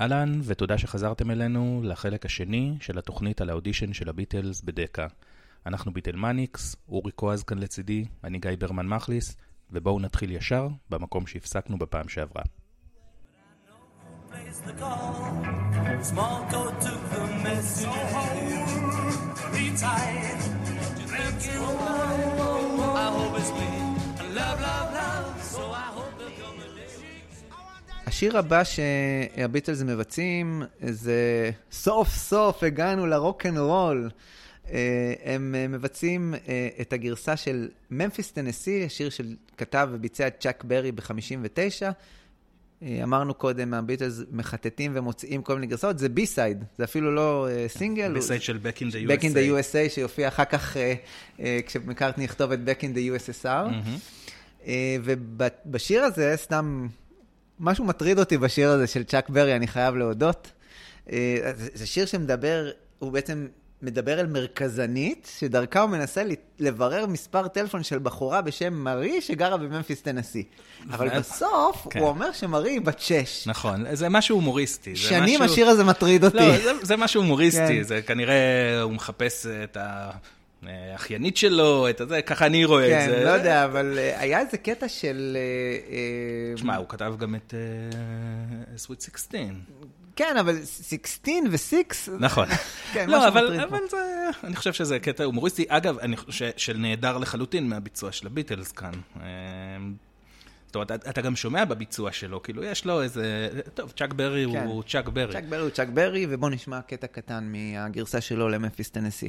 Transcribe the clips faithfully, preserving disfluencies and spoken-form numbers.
אהלן, ותודה שחזרתם אלינו לחלק השני של התוכנית על האודישן של הביטלס בדקה. אנחנו ביטלמניקס, אורי כועז כאן לצידי, אני גיא ברמן מחליס, ובואו נתחיל ישר במקום שהפסקנו בפעם שעברה. השיר הבא שהביטלס מבצעים זה סוף סוף הגענו לרוק'נ'רול. הם מבצעים את הגרסה של ממפיס טנסי, השיר שכתב וביצע צ'אק ברי ב-חמישים ותשע. אמרנו קודם, הביטלס מחטטים ומוצאים כל מיני גרסאות, זה בי-סייד, זה אפילו לא סינגל. בי-סייד של Back in the יו אס איי. Back in the יו אס איי שיופיע אחר כך כשמקארטני יכתוב את Back in the יו אס אס אר. ובשיר הזה סתם... משהו מטריד אותי בשיר הזה של צ'אק ברי, אני חייב להודות. זה שיר שמדבר, הוא בעצם מדבר על מרכזנית, שדרכה הוא מנסה לברר מספר טלפון של בחורה בשם מרי, שגרה בממפיס טנסי. אבל בסוף הוא אומר שמרי היא בת שש. נכון, זה משהו הומוריסטי. שנים השיר הזה מטריד אותי. לא, זה משהו הומוריסטי, זה כנראה הוא מחפש את ה... אחיינית שלו, את זה, ככה אני רואה כן, את זה. כן, לא יודע, אבל היה איזה קטע של... תשמע, הוא כתב גם את Sweet Sixteen. כן, אבל סיקסטין וסיקס... נכון. כן, לא, אבל, אבל זה, אני חושב שזה קטע הומוריסטי. אגב, אני חושב של נהדר לחלוטין מהביצוע של הביטלס כאן. טוב, אתה, אתה גם שומע בביצוע שלו, כאילו יש לו איזה... טוב, צ'אק ברי כן. הוא צ'אק ברי. צ'אק ברי הוא צ'אק ברי, ובוא נשמע קטע קטן מהגרסה שלו לממפיס טנסי.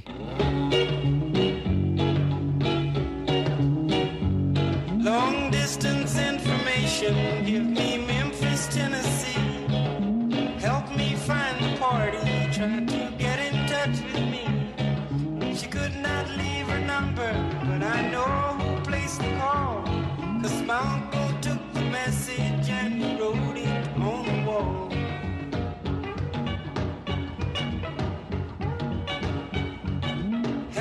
Long distance information, give me Memphis, Tennessee. Help me find the party, try to get in touch with me. She could not leave her number, but I know who placed the call. Cause my uncle took the message and he wrote it on the wall.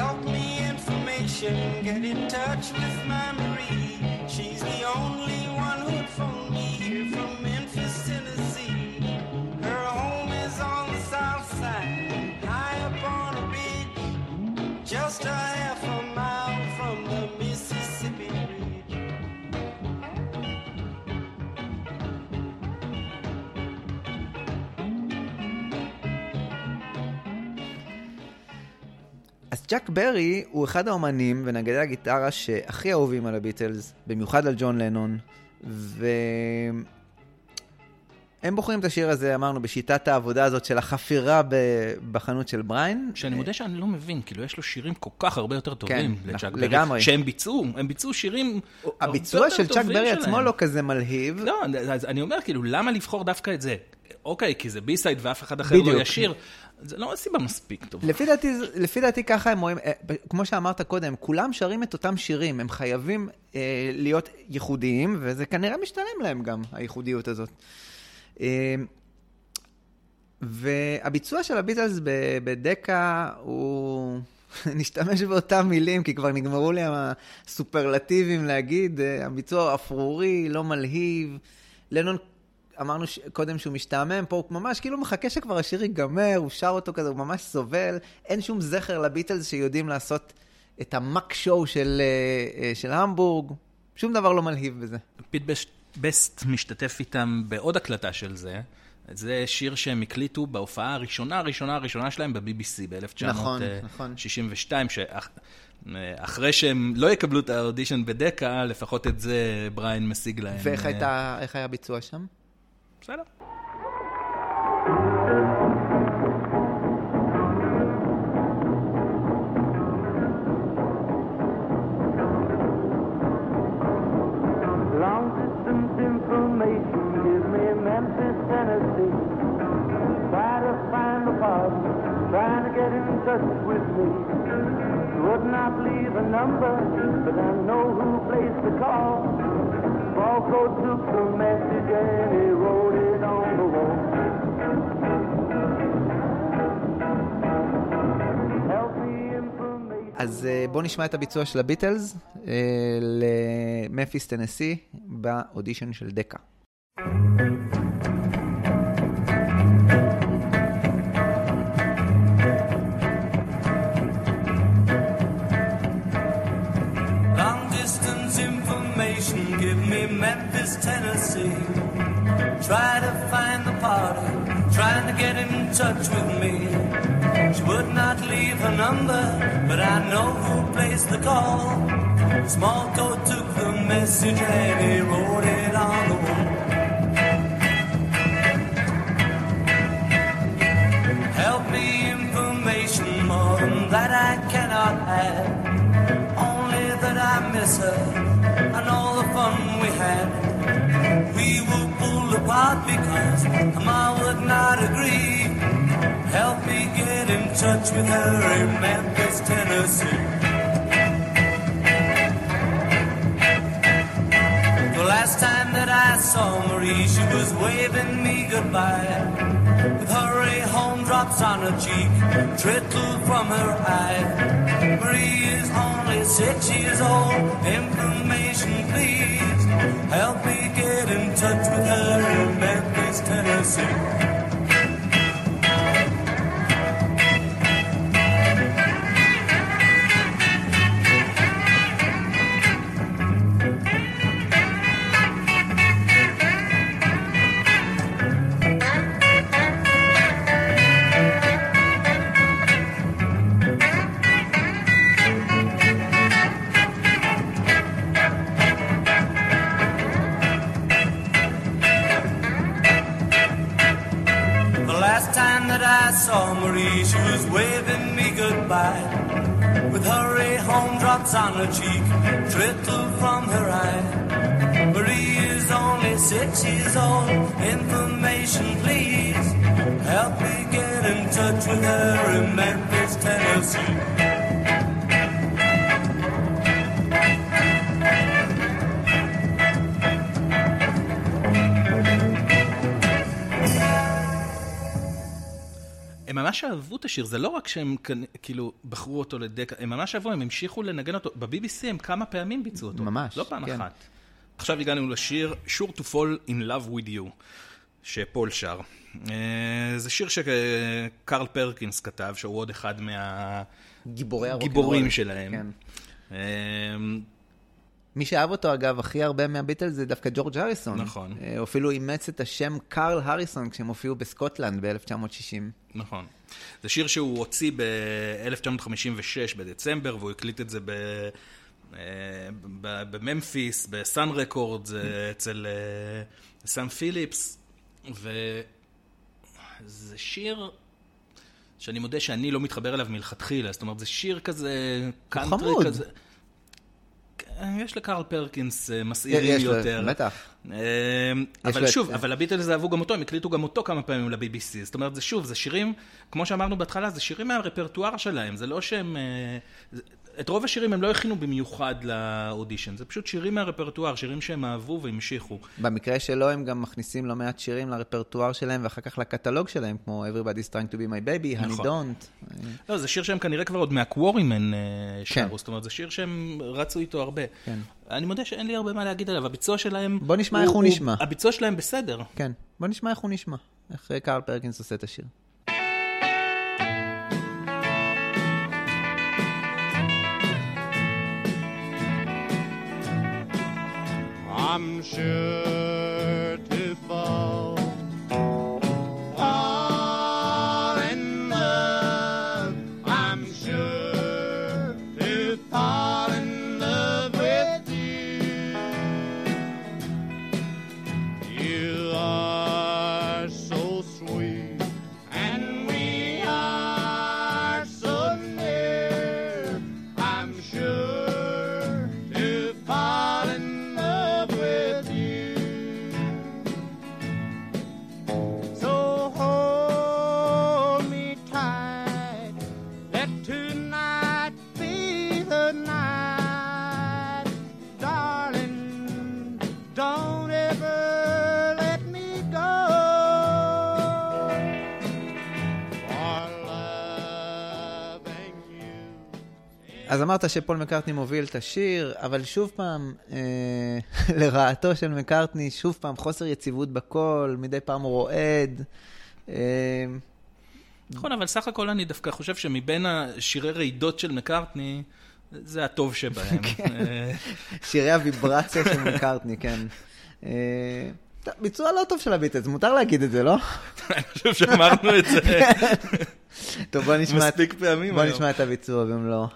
Help me information, get in touch with my Marie. She's the only one who'd phone me here from Memphis, Tennessee. Her home is on the south side, high up on a ridge, just a half a mile from the Mississippi Bridge. אז צ'אק ברי הוא אחד האומנים ונגדי הגיטרה שהכי אהובים על הביטלס, במיוחד על ג'ון לנון, והם בוחרים את השיר הזה, אמרנו, בשיטת העבודה הזאת של החפירה בחנות של בריין. שאני מודה שאני לא מבין, כאילו יש לו שירים כל כך הרבה יותר טובים כן, לצ'אק ברי, לגמרי. שהם ביצעו, הם ביצעו שירים הביצוע של צ'אק ברי שלהם. עצמו לא כזה מלהיב. לא, אז אני אומר, כאילו, למה לבחור דווקא את זה? אוקיי, כי זה בי-סייד ואף אחד אחר בדיוק. לא ישיר. זה לא סיבה מספיק טוב. לפי דעתי, לפי דעתי ככה הם רואים, כמו שאמרת קודם, כולם שרים את אותם שירים, הם חייבים אה, להיות ייחודיים, וזה כנראה משתלם להם גם, הייחודיות הזאת. אה, והביצוע של הביטלס בדקה, הוא נשתמש באותם מילים, כי כבר נגמרו לי הסופרלטיבים להגיד, אה, הביצוע אפרורי, לא מלהיב, לנון קוראים, אמרנו קודם שהוא משתעמם, פה הוא ממש כאילו מחכה שכבר השיר ייגמר, הוא שר אותו כזה, הוא ממש סובל, אין שום זכר לביטלס שיודעים לעשות את המק שואו של, של המבורג, שום דבר לא מלהיב בזה. פיט בסט משתתף איתם בעוד הקלטה של זה, זה שיר שהם הקליטו בהופעה הראשונה, הראשונה, הראשונה שלהם ב-בי בי סי ב-אלף תשע מאות שישים ושתיים, נכון, נכון. שאח... אחרי שהם לא יקבלו את האודישן בדקה, לפחות את זה בריין משיג להם. ואיך הייתה, איך היה ביצוע שם? Set up. Long distance information, give me Memphis, Tennessee. Try to find the bottom, trying to get in touch with me. Would not leave a number, but I know who placed the call. Falco took the message and he wrote it on the wall. אז בואו נשמע את הביצוע של הביטלס לממפיס טנסי באודישן של דקה. to find the party, trying to get in touch with me. She would not leave her number, but I know who placed the call. Smallcoat took the message and he wrote it on the wall. Help me, information more than that I cannot have. Only that I miss her and all the fun we had. We were pulled apart because Mama would not agree. Help me get in touch with her in Memphis, Tennessee. The last time that I saw Marie, she was waving me goodbye. With hurry home drops on her cheek, trickle from her eye. Marie is only six years old, information please. Help me get in touch with her in Memphis, Tennessee. On her cheek, trickle from her eye. Marie is only six years old. Information, please. Help me get in touch with her in Memphis, Tennessee. הם ממש אהבו את השיר, זה לא רק שהם כאילו בחרו אותו לדקה, הם ממש אהבו, הם המשיכו לנגן אותו, ב-בי בי סי הם כמה פעמים ביצעו אותו, ממש, לא פעם כן. אחת. עכשיו הגענו לשיר Sure to Fall in Love with You, שפול שר. זה שיר שקרל פרקינס כתב, שהוא עוד אחד מהגיבורים שלהם. כן. מי שאהב אותו, אגב, הכי הרבה מהביטלס זה דווקא ג'ורג' הריסון. נכון. אפילו אימץ את השם קארל הריסון כשהם הופיעו בסקוטלנד ב-אלף תשע מאות שישים. נכון. זה שיר שהוא הוציא ב-אלף תשע מאות חמישים ושש בדצמבר, והוא הקליט את זה בממפיס, בסאן רקורד, אצל סאם פיליפס. וזה שיר שאני מודה שאני לא מתחבר אליו מלכתחילה. זאת אומרת, זה שיר כזה, קאנטרי כזה. יש לקרל פרקינס מסעירים יותר. יש לו, בטח. אבל שוב, אבל הביטלס אהבו גם אותו, הם הקליטו גם אותו כמה פעמים ל-בי בי סי. זאת אומרת, זה שוב, זה שירים, כמו שאמרנו בהתחלה, זה שירים מהרפרטואר שלהם, זה לא שהם... את רוב השירים הם לא הכינו במיוחד לאודישן, זה פשוט שירים מהרפרטואר, שירים שהם אהבו והמשיכו. במקרה שלו הם גם מכניסים לא מעט שירים לרפרטואר שלהם, ואחר כך לקטלוג שלהם, כמו Everybody is trying to be my baby, Honey Don't. לא, זה שיר שהם כנראה כבר עוד מהקוורימן שרו, זאת אומרת, זה שיר שהם רצו איתו הרבה. אני מודה שאין לי הרבה מה להגיד עליו, הביצוע שלהם... בוא נשמע איך הוא נשמע. הביצוע שלהם בסדר. כן, בוא נשמע איך הוא נשמע, איך קרל פרקינס עושה את השיר. I'm sure to fall, fall in love. I'm sure to fall in love with you. You are so sweet, and we are so near. I'm sure to fall in love. אז אמרת שפול מקרטני מוביל את השיר, אבל שוב פעם, אה, לרעתו של מקרטני, שוב פעם חוסר יציבות בכל, מדי פעם הוא רועד. אה... נכון, אבל סך הכל אני דווקא חושב שמבין השירי רעידות של מקרטני, זה הטוב שבהם. כן. שירי הוויברציה של מקרטני, כן. אה... ביצוע לא טוב של הביטלס, מותר להגיד את זה, לא? אני חושב שאמרנו את זה. טוב, בוא נשמע... מספיק פעמים. בוא נשמע את הביצוע, ואם לא...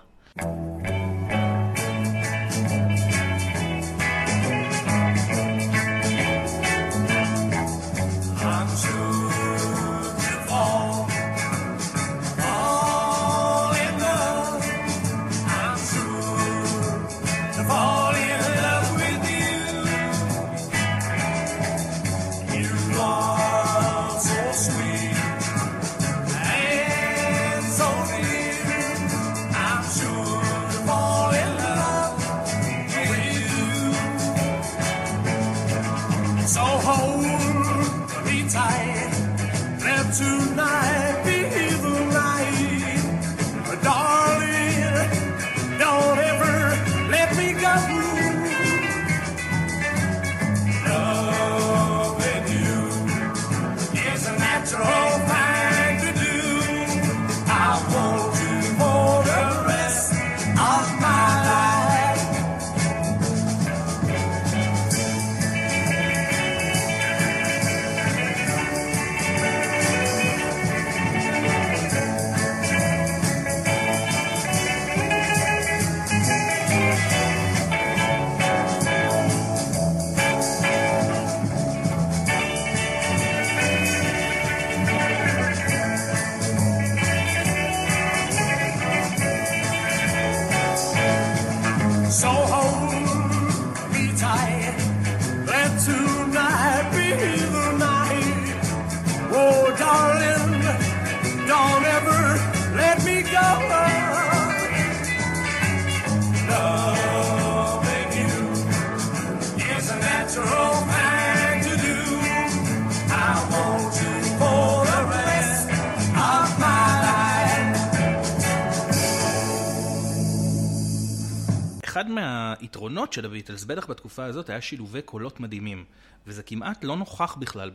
אחד מהיתרונות של הביטלס, בטח בתקופה הזאת, היה שילובי קולות מדהימים, וזה כמעט לא נוכח בכלל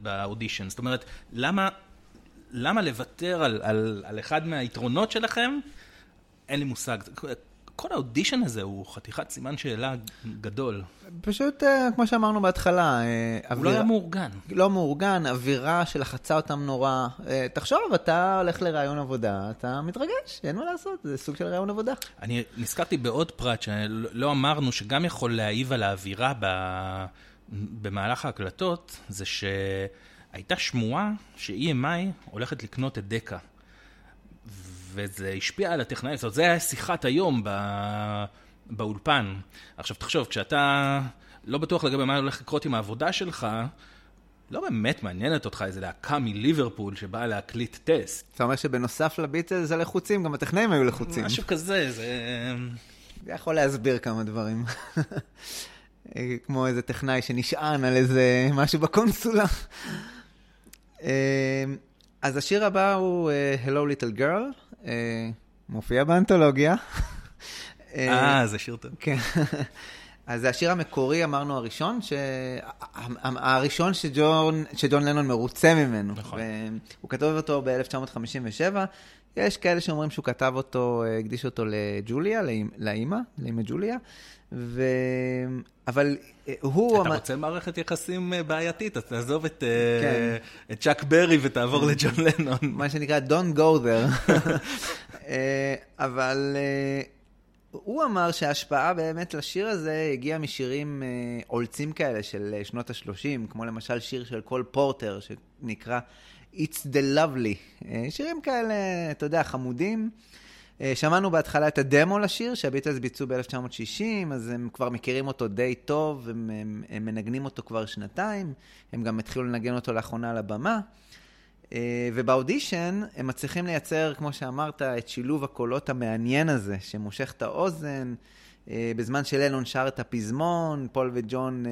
באודישן. זאת אומרת, למה, למה לוותר על, על, על אחד מהיתרונות שלכם? אין לי מושג. כל האודישן הזה הוא חתיכת סימן שאלה גדול. פשוט, כמו שאמרנו בהתחלה, הוא לא היה מאורגן. לא מאורגן, אווירה שלחצה אותם נורא. תחשוב, אתה הולך לרעיון עבודה, אתה מתרגש, אין מה לעשות, זה סוג של רעיון עבודה. אני נזכרתי בעוד פרט שלא אמרנו, שגם יכול להעיב על האווירה במהלך ההקלטות, זה שהייתה שמועה ש-E M I הולכת לקנות את דקה. וזה השפיע על הטכנאים, זאת אומרת, זה היה שיחת היום בא... באולפן. עכשיו תחשוב, כשאתה לא בטוח לגבי מה הולך לקרות עם העבודה שלך, לא באמת מעניינת אותך איזה להקה מליברפול שבאה להקליט טסט. אתה אומר שבנוסף לביטלס זה לחוצים, גם הטכנאים היו לחוצים. משהו כזה, זה... זה יכול להסביר כמה דברים. כמו איזה טכנאי שנשען על איזה משהו בקונסולה. אז השיר הבא הוא Hello Little Girl, מופיע באנתולוגיה. אה, זה שיר טוב. כן. אז זה השיר המקורי, אמרנו, הראשון, הראשון שג'ון לנון מרוצה ממנו. נכון. הוא כתב אותו ב-אלף תשע מאות חמישים ושבע. יש כאלה שאומרים שהוא כתב אותו, הקדיש אותו לג'וליה, לאמא, לאמא ג'וליה. ו... אבל הוא... אתה רוצה מערכת יחסים בעייתית, אז תעזוב את צ'אק ברי ותעבור לג'ון לנון. מה שנקרא, don't go there. אבל הוא אמר שההשפעה באמת לשיר הזה הגיעה משירים עולצים כאלה של שנות השלושים, כמו למשל שיר של קול פורטר, שנקרא It's De-Lovely. שירים כאלה, אתה יודע, חמודים. שמענו בהתחלה את הדמו לשיר, שהביטלס ביצעו ב-אלף תשע מאות שישים, אז הם כבר מכירים אותו די טוב, הם, הם, הם מנגנים אותו כבר שנתיים, הם גם התחילו לנגן אותו לאחרונה על הבמה, ובאודישן הם מצליחים לייצר, כמו שאמרת, את שילוב הקולות המעניין הזה, שמושך את האוזן, בזמן שלנון שר את הפזמון, פול וג'ון,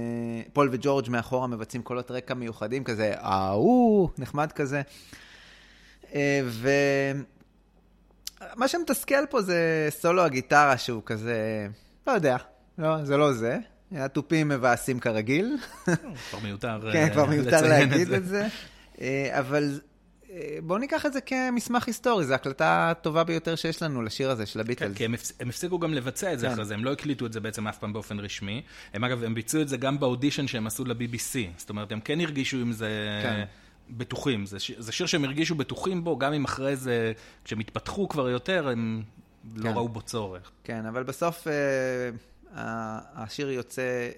פול וג'ורג' מאחורה מבצעים קולות רקע מיוחדים, כזה, אהו, נחמד כזה, ו... מה שמתסכל פה זה סולו הגיטרה שהוא כזה, לא יודע, לא, זה לא זה. הטופים מבאסים כרגיל. כבר מיותר לציין את זה. כן, כבר מיותר להגיד את זה. אבל בואו ניקח את זה כמסמך היסטורי, זו ההקלטה הטובה ביותר שיש לנו לשיר הזה של הביטלס. כן, כי הם הפסיקו גם לבצע את זה אחרי זה, הם לא הקליטו את זה בעצם אף פעם באופן רשמי. הם אגב, הם ביצעו את זה גם באודישן שהם עשו ל-בי בי סי, זאת אומרת, הם כן הרגישו עם זה בטוחים. זה שיר שהם הרגישו בטוחים בו, גם אם אחרי זה, כשהם התפתחו כבר יותר, הם לא ראו בו צורך. כן, אבל בסוף השיר יוצא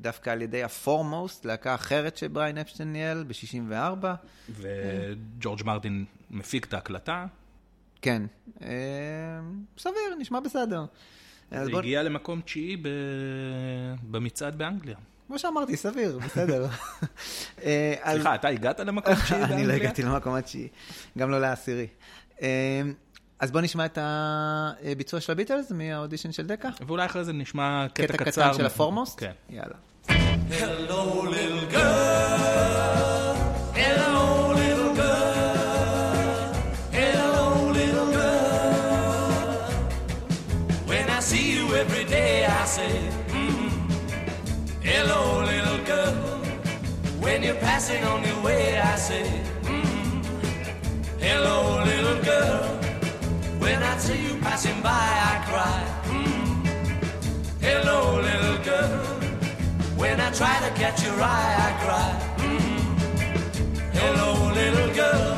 דווקא על ידי הפורמוסט, להקה אחרת שבריין אפשטיין ניהל ב-שישים וארבע. וג'ורג' מרטין מפיק את ההקלטה. כן. סביר, נשמע בסדר. זה הגיע למקום תשיעי במצעד באנגליה. כמו שאמרתי, סביר, בסדר. סליחה, אתה הגעת למקום תשיעי באנגליה? אני לא הגעתי למקום התשיעי, גם לא לעשירי. אז בוא נשמע את הביצוע של הביטלס מהאודישן של דקה. ואולי אחרי זה נשמע קטע קצר של הפורמוסט. כן. יאללה. Hello little girl, hello little girl, hello little girl. When I see you every day I say, mm-hmm. Hello little girl. When you're passing on your way I say, mm-hmm. Hello little girl. When I see you passing by, I cry, mm. Hello, little girl. When I try to catch your eye, I cry, mm. Hello, little girl.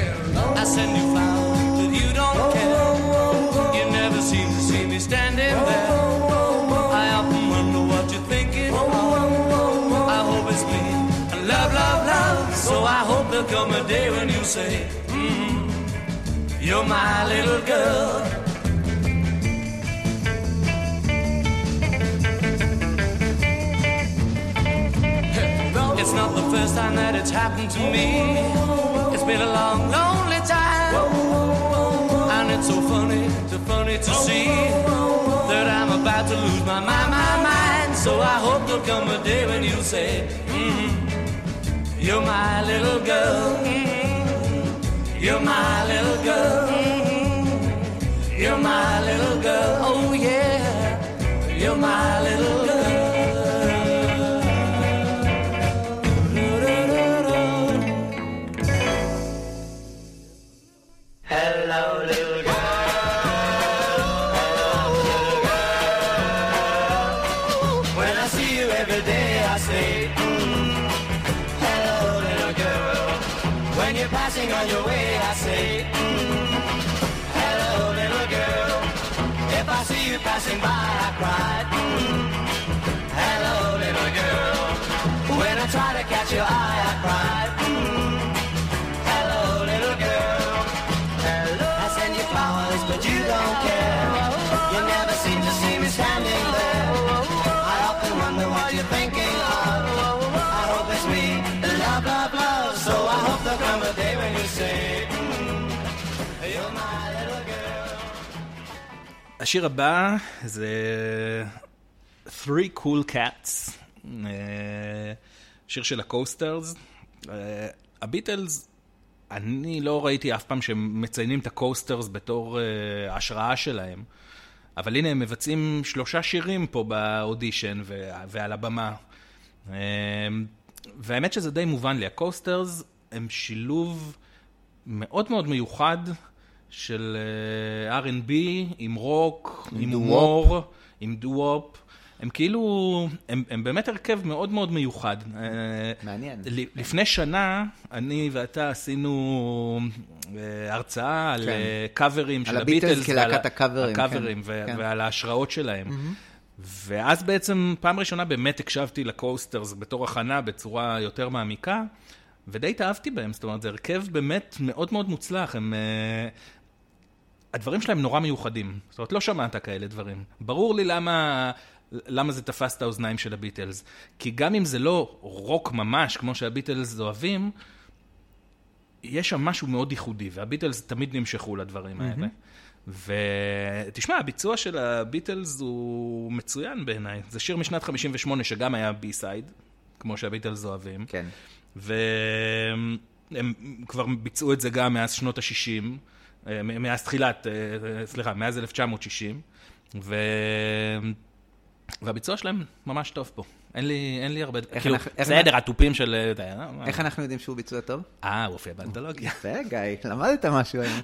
Hello. I said you found that you don't oh, care. Oh, oh, oh. You never seem to see me standing oh, there. Oh, oh, oh. I often wonder what you're thinking. Oh, oh, oh, oh. I hope it's me. And love, love, love. So I hope there'll come a day when you say, mm. You're my little girl. It's not the first time that it's happened to me. It's been a long, lonely time. And it's so funny, so funny to see that I'm about to lose my mind, my mind. So I hope there'll come a day when you say, mm-hmm, you're my little girl. Mm-hmm. You're my little girl, mm-hmm. You're my little girl, oh yeah. You're my little girl. Hello little girl, hello little girl. When I see you every day I say, mm-hmm. Hello little girl. When you're passing on your way I say, mm, hello little girl. If I see you passing by I cry, mm, hello little girl. When I try to catch your eye I cry, mm, hello little girl. Hello. I send you flowers but you don't care. You never seem to see me standing there. I often wonder what you're thinking of. I hope it's me, love, love, love. So I hope there'll come a day when you say, השיר הבא זה Three Cool Cats, שיר של הקוסטרס. הביטלס, אני לא ראיתי אף פעם שמציינים את הקוסטרס בתור השראה שלהם, אבל הנה הם מבצעים שלושה שירים פה באודישן ועל הבמה, והאמת שזה די מובן לי. הקוסטרס הם שילוב מאוד מאוד מיוחד של אר אנד בי עם רוק, עם הומור, עם דו-אופ. הם כאילו, הם, הם באמת הרכב מאוד מאוד מיוחד. מעניין. לפני שנה, אני ואתה עשינו הרצאה על קאברים של הביטלס, על הביטלס כלהקת הקאברים, ועל ההשראות שלהם. ואז בעצם, פעם ראשונה באמת הקשבתי לקוסטרס בתור הכנה, בצורה יותר מעמיקה, ודי התאהבתי בהם. זאת אומרת, זה הרכב באמת מאוד מאוד מוצלח. הם... הדברים שלהם נורא מיוחדים. זאת אומרת, לא שמעת כאלה דברים. ברור לי למה, למה זה תפס את האוזניים של הביטלס. כי גם אם זה לא רוק ממש, כמו שהביטלס אוהבים, יש שם משהו מאוד ייחודי, והביטלס תמיד נמשכו לדברים האלה. ותשמע, הביצוע של הביטלס הוא מצוין בעיניי. זה שיר משנת חמישים ושמונה שגם היה בי-סייד, כמו שהביטלס אוהבים. כן. והם כבר ביצעו את זה גם מאז שנות ה-שישים, מאז תחילת, סליחה, מאז אלף תשע מאות שישים, והביצוע שלהם ממש טוב פה. אין לי, אין לי הרבה, כאילו, זה עדר עטופים של... איך אנחנו יודעים שהוא ביצוע טוב? אה, הוא הופיע באנתולוגיה. יפה, גיא, למדת משהו היום.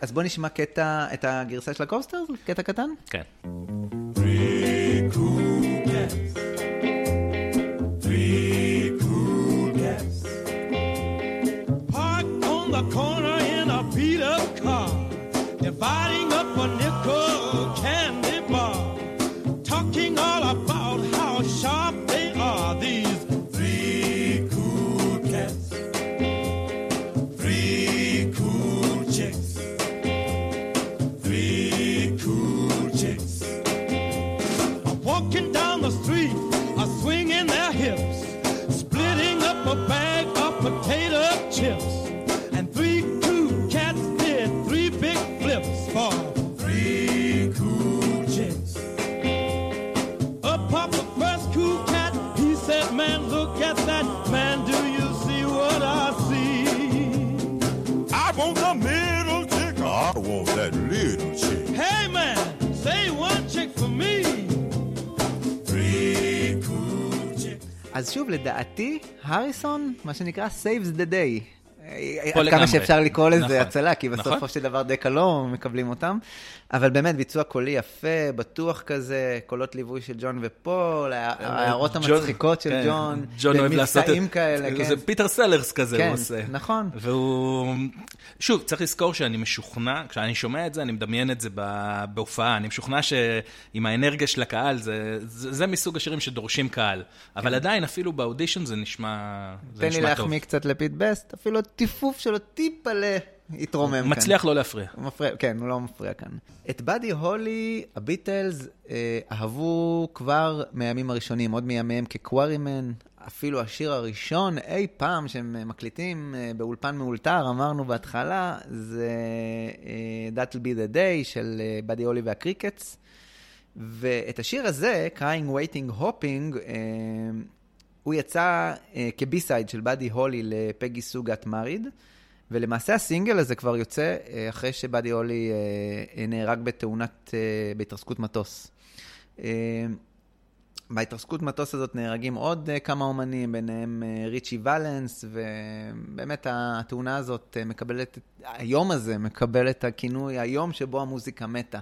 אז בוא נשמע קטע, את הגרסה של הקוסטרס, קטע קטן? כן. Three cool cats. Three cool cats. Parked on the corner in a beat-up car. Dividing up a nickel candy bar. Talking all about how sharp they are. These three cool cats. Three cool chicks. Three cool chicks. Walking down the street, are swinging their hips. Splitting up a bag of potato chips. And three cool cats did three big flips for three cool chicks. Man, look at that. Man, do you see what I see? I want the middle chick. I want that little chick. Hey, man, say one chick for me. Three cool chicks. אז שוב, לדעתי, הריסון, מה שנקרא, saves the day. כמה שאפשר לקרוא לזה הצלה, כי בסופו של דבר דקה לא מקבלים אותם, אבל באמת ביצוע קולי יפה, בטוח כזה, קולות ליווי של ג'ון ופול, הערות המצחיקות של ג'ון, במבצעים כאלה. זה פיטר סלרס כזה הוא עושה. נכון. שוב, צריך לזכור שאני משוכנע, כשאני שומע את זה, אני מדמיין את זה בהופעה, אני משוכנע שעם האנרגיה של הקהל, זה מסוג השירים שדורשים קהל, אבל עדיין אפילו באודישן זה נשמע טוב. תן לי להחמיא קצת לפיט בסט, אפילו טיפוף שלו טיפה להתרומם כאן. מצליח לא להפריע. כן, הוא לא מפריע כאן. את בדי הולי, הביטלס, אהבו כבר מהימים הראשונים, עוד מימיהם כקוורימן, אפילו השיר הראשון, אי פעם שהם מקליטים באולפן מאולתר, אמרנו בהתחלה, זה That'll Be The Day של בדי הולי והקריקטס, ואת השיר הזה, Crying Waiting Hoping, הוא יצא כבי-סייד של בדי הולי לפגי סו גאט מאריד, ולמעשה הסינגל הזה כבר יוצא אחרי שבאדי הולי נהרג בתאונת, בהתרסקות מטוס. בהתרסקות מטוס הזאת נהרגים עוד כמה אומנים, ביניהם ריצ'י ולנס, ובאמת התאונה הזאת מקבלת, היום הזה מקבל את הכינוי, היום שבו המוזיקה מתה.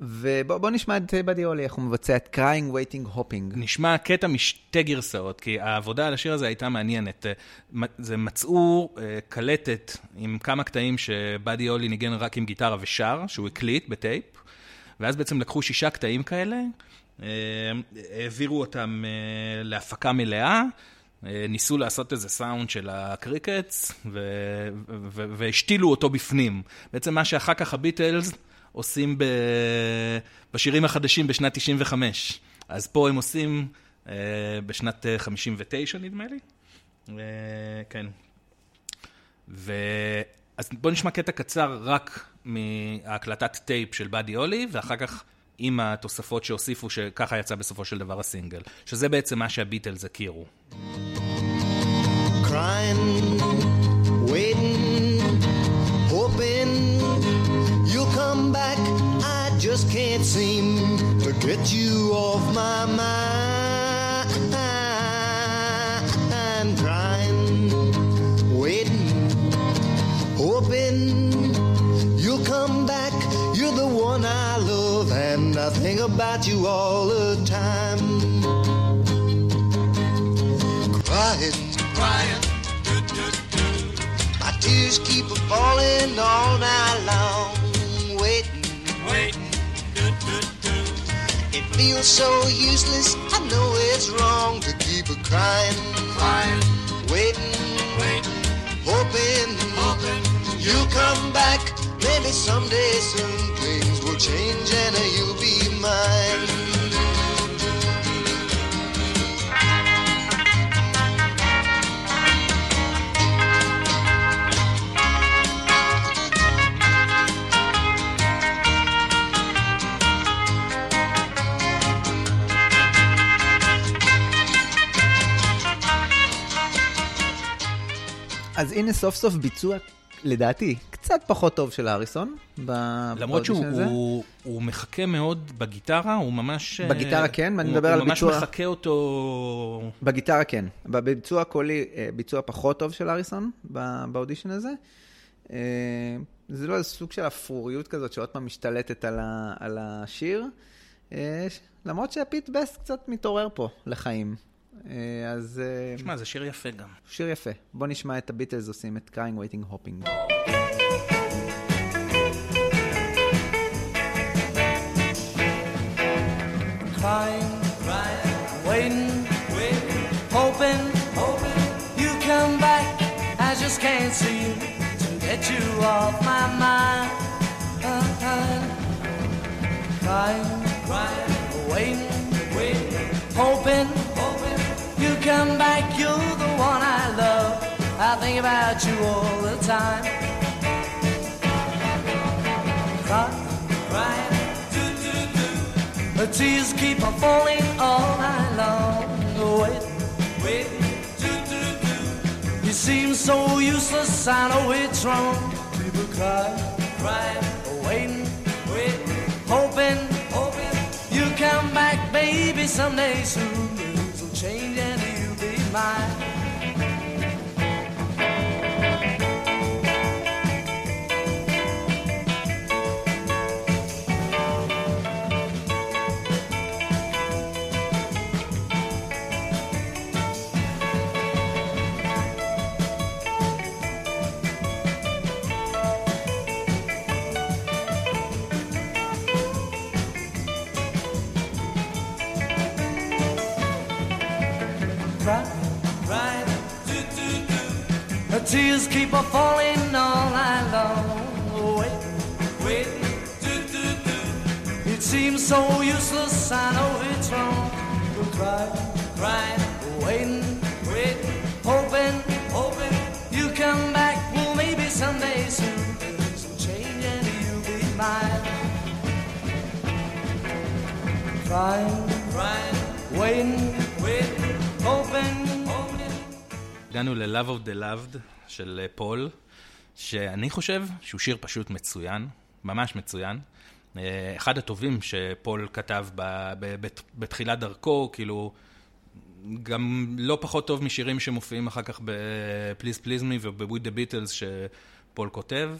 ובוא נשמע את בדי הולי, איך הוא מבצע את Crying Waiting Hoping. נשמע קטע משתי גרסאות, כי העבודה על השיר הזה הייתה מעניינת. זה מצאו קלטת עם כמה קטעים שבדי הולי ניגן רק עם גיטרה ושר, שהוא הקליט בטייפ, ואז בעצם לקחו שישה קטעים כאלה, העבירו אותם להפקה מלאה, ניסו לעשות איזה סאונד של הקריקטס, והשתילו אותו בפנים. בעצם מה שאחר כך הביטלס, עושים בשירים החדשים בשנת תשעים וחמש. אז פה הם עושים בשנת חמישים ותשע, נדמה לי. כן. אז בואו נשמע קטע קצר רק מהקלטת טייפ של בדי הולי, ואחר כך עם התוספות שהוסיפו, שככה יצא בסופו של דבר הסינגל. שזה בעצם מה שהביטלס הכירו. Crying, waiting, hoping you'll come back, I just can't seem to get you off my mind. Crying, waiting, hoping you'll come back, you're the one I love, and I think about you all the time. Crying, crying, do-do-do, my tears keep falling all night long. It feels so useless, I know it's wrong to keep a crying, crying, waiting, waiting, hoping, hoping you'll come back. Maybe someday soon things will change and you'll be mine. אז הנה סוף סוף ביצוע לדעתי, קצת פחות טוב של האריסון. למרות שהוא מחכה מאוד בגיטרה, הוא ממש... בגיטרה כן, אני מדבר על ביצוע... הוא ממש מחכה אותו... בגיטרה כן. בביצוע קולי, ביצוע פחות טוב של האריסון, באודישן הזה. זה לא סוג של אפרוריות כזאת, שעוד פעם משתלטת על השיר. למרות שהפיט בסט קצת מתעורר פה לחיים. אז... תשמע, זה שיר יפה גם. שיר יפה. בוא נשמע את הביטלס עושים את Crying Waiting Hoping. Crying, waiting, hoping, hoping you come back. I just can't seem to get you off my mind. Crying, waiting, hoping come back, you're the one I love. I think about you all the time. Crying, the tears keep on falling all night long. Wait, wait, do, do, do. You seem so useless, I know it's wrong. People cry, crying, waiting, waiting, hoping, hoping you come back, baby, someday soon. Things will change and mine. Tears keep on falling all night long. Wait, wait, do, do, do. It seems so useless, I know it's wrong. We'll cry, cry, waiting, waiting, hoping, hoping you come back. Well, maybe someday soon some change and you'll be mine. Crying, crying, waiting, waiting, hoping, hoping. הגענו ל-Love of the Loved. של פול, שאני חושב שהוא שיר פשוט מצוין, ממש מצוין. אחד הטובים שפול כתב בתחילת דרכו, כאילו, גם לא פחות טוב משירים שמופיעים אחר כך ב-Please Please Me וב-With the Beatles שפול כותב,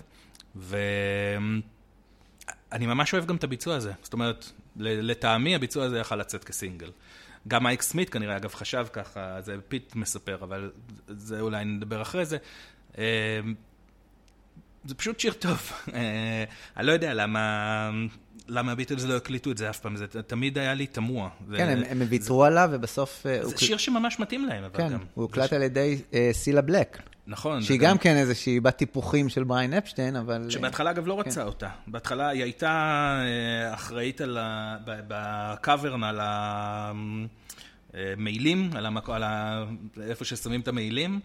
ואני ממש אוהב גם את הביצוע הזה. זאת אומרת, לטעמי הביצוע הזה יכל לצאת כסינגל. גם אייק סמית כנראה, אגב, חשב ככה, זה פיט מספר, אבל זה אולי נדבר אחרי זה. זה פשוט שיר טוב. אני לא יודע למה, למה הביטלס לא הקליטו את זה אף פעם, זה תמיד היה לי תמוה. כן, הם ויתרו עליו ובסוף... זה שיר שממש מתאים להם, אבל גם. כן, הוא הקלט על ידי סילה בלק. נכון. שהיא גם כן איזושהי בת טיפוחים של בריין אפשטיין, אבל... שבהתחלה אגב לא רצה אותה. בהתחלה היא הייתה אחראית בקאברן על המילים, על איפה ששמים את המילים.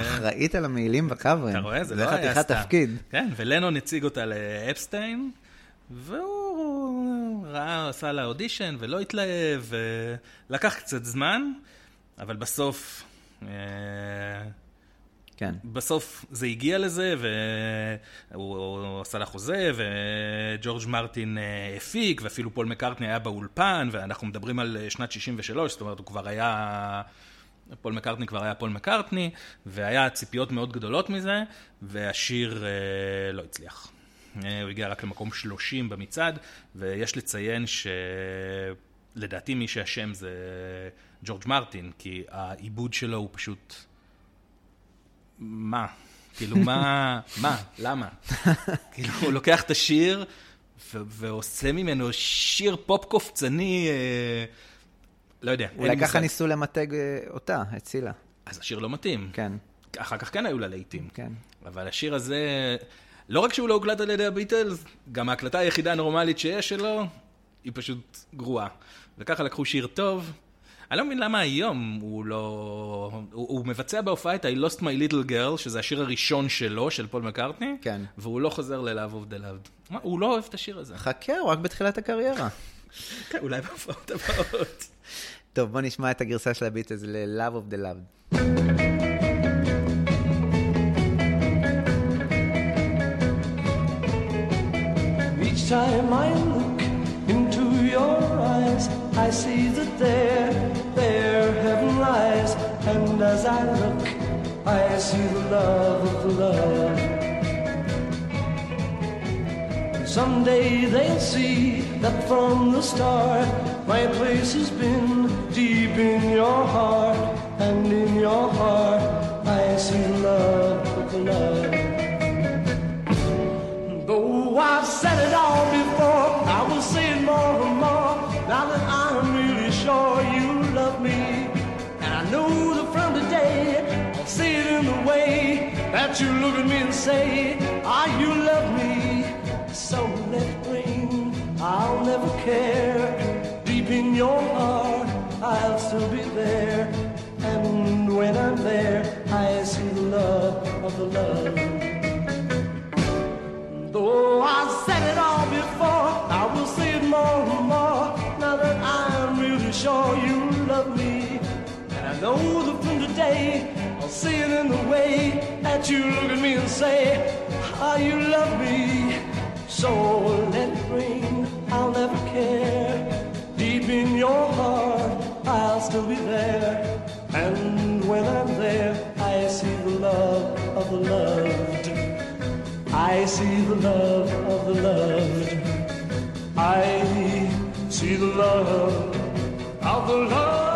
אחראית על המילים בקאברן. אתה רואה? זה לא היה סתם. זה חתיכת תפקיד. כן, ולנון הציג אותה לאפשטיין, והוא ראה, עשה לה אודישן ולא התלהב, ולקח קצת זמן, אבל בסוף... כן. בסוף זה הגיע לזה, והוא עשה לה חוזה, וג'ורג' מרטין הפיק, ואפילו פול מקארטני היה באולפן, ואנחנו מדברים על שנת שישים ושלוש, זאת אומרת, הוא כבר היה, פול מקארטני כבר היה פול מקארטני, והיה ציפיות מאוד גדולות מזה, והשיר לא הצליח. הוא הגיע רק למקום שלושים במצעד, ויש לציין שלדעתי מי שהשם זה ג'ורג' מרטין, כי העיבוד שלו הוא פשוט... מה? כאילו, מה? מה? למה? כאילו, הוא לוקח את השיר ועושה ממנו שיר פופ קופצני, לא יודע. אולי ככה ניסו למתג אותה, את סילה. אז השיר לא מתאים. כן. אחר כך כן היו לה לעיתים. כן. אבל השיר הזה, לא רק שהוא לא הוקלט על ידי הביטלס, גם ההקלטה היחידה הנורמלית שיש שלו, היא פשוט גרועה. וככה לקחו שיר טוב, אני לא מבין למה היום הוא לא... הוא, הוא מבצע בהופעה את I Lost My Little Girl, שזה השיר הראשון שלו, של פול מקארטני, כן. והוא לא חוזר ל-Love of the Loved. הוא לא אוהב את השיר הזה. חכה, הוא רק בתחילת הקריירה. כן, אולי בהופעות הבאות. טוב, בוא נשמע את הגרסה של הביטלס ל-Love of the Loved. Each time I look into your eyes, I see that there, there heaven lies. And as I look, I see the love of love. Someday they'll see that from the start, my place has been deep in your heart. And in your heart, I see the love of love. I've said it all before, I will say it more and more. Now that I'm really sure you love me, and I know that from today I'll see it in the way that you look at me and say, ah, oh, you love me. So let it rain, I'll never care. Deep in your heart, I'll still be there. And when I'm there, I see the love of the love. Though I said it all before, I will say it more and more. Now that I'm really sure you love me, and I know that from today I'll see it in the way that you look at me and say, ah, you love me. So let it ring, I'll never care. Deep in your heart, I'll still be there. And when I'm there, I see the love of the loved. I see the love of the loved. I see the love of the loved.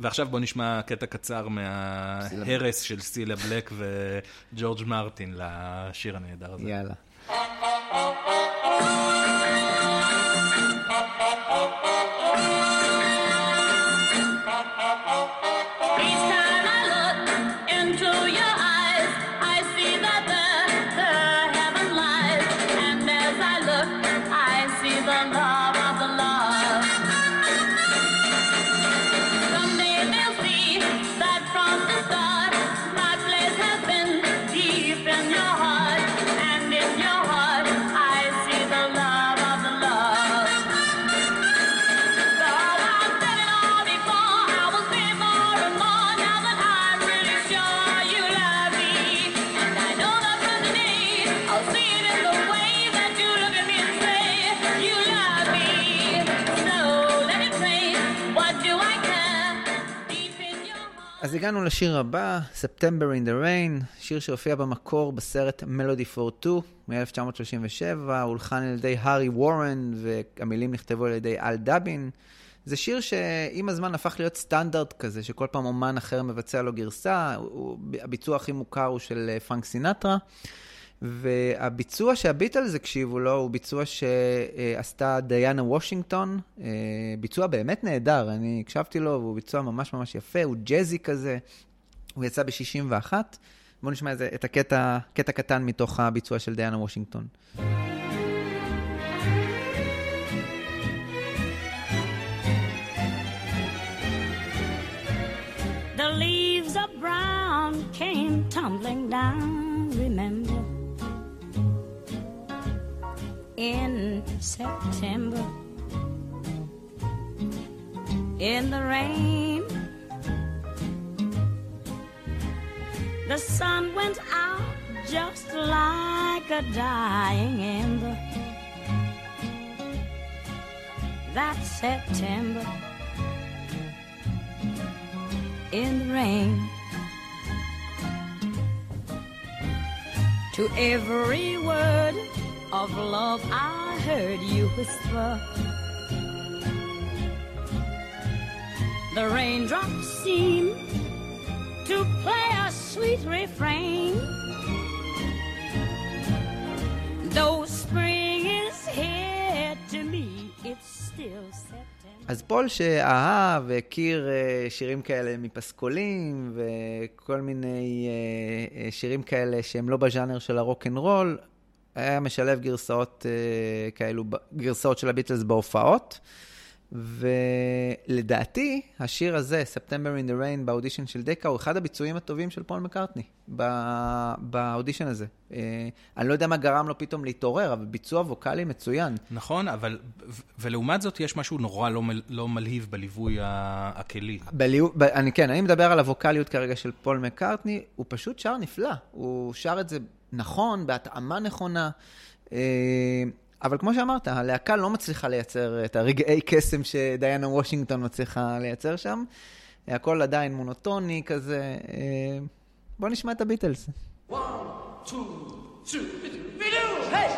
ועכשיו בוא נשמע קטע קצר מההרס של סילה בלק וג'ורג' מרטין לשיר הנהדר הזה. יאללה. אז הגענו לשיר הבא, September in the Rain, שיר שהופיע במקור בסרט Melody for Two מ-אלף תשע מאות שלושים ושבע, הולחן על ידי הארי וורן והמילים נכתבו על ידי אל דבין. זה שיר שעם הזמן הפך להיות סטנדרט כזה, שכל פעם אומן אחר מבצע לו גרסה, הביצוע הכי מוכר הוא של פרנק סינטרה, והביצוע שהביטלס הקשיבו לו הוא ביצוע שעשתה דיאנה וושינגטון, ביצוע באמת נהדר, אני הקשבתי לו והוא ביצוע ממש ממש יפה, הוא ג'זי כזה, הוא יצא ב-שישים ואחת, בואו נשמע את הקטע, קטע קטן מתוך הביצוע של דיאנה וושינגטון. The leaves of brown came tumbling down, remember? In September, in the rain, the sun went out just like a dying ember. That September, in the rain. To every word of love I heard you whisper, the raindrops seem to play a sweet refrain. Though spring is here, to me it's still September. אז פול שאהב והכיר שירים כאלה מפסקולים וכל מיני שירים כאלה שהם לא בז'אנר של הרוק אנד רול, היה משלב גרסאות כאלו, גרסאות של הביטלס בהופעות, ולדעתי, השיר הזה, September in the Rain, באודישן של דקה, הוא אחד הביצועים הטובים של פול מקארטני, בא... באודישן הזה. אה, אני לא יודע מה גרם לו פתאום להתעורר, אבל ביצוע ווקלי מצוין. נכון, אבל, ו- ולעומת זאת, יש משהו נורא לא, מל... לא מלהיב בליווי הכלי. בליו... ב... אני כן, אני מדבר על הווקליות כרגע של פול מקארטני, הוא פשוט שר נפלא. הוא שר את זה נכון, בהתאמה נכונה. אה... אבל כמו שאמרת, הלהקה לא מצליחה לייצר את הרגעי קסם שדיינה וושינגטון מצליחה לייצר שם. הכל עדיין מונוטוני כזה. בוא נשמע את הביטלס. אחת, שתיים, שלוש, ביטלס, היי!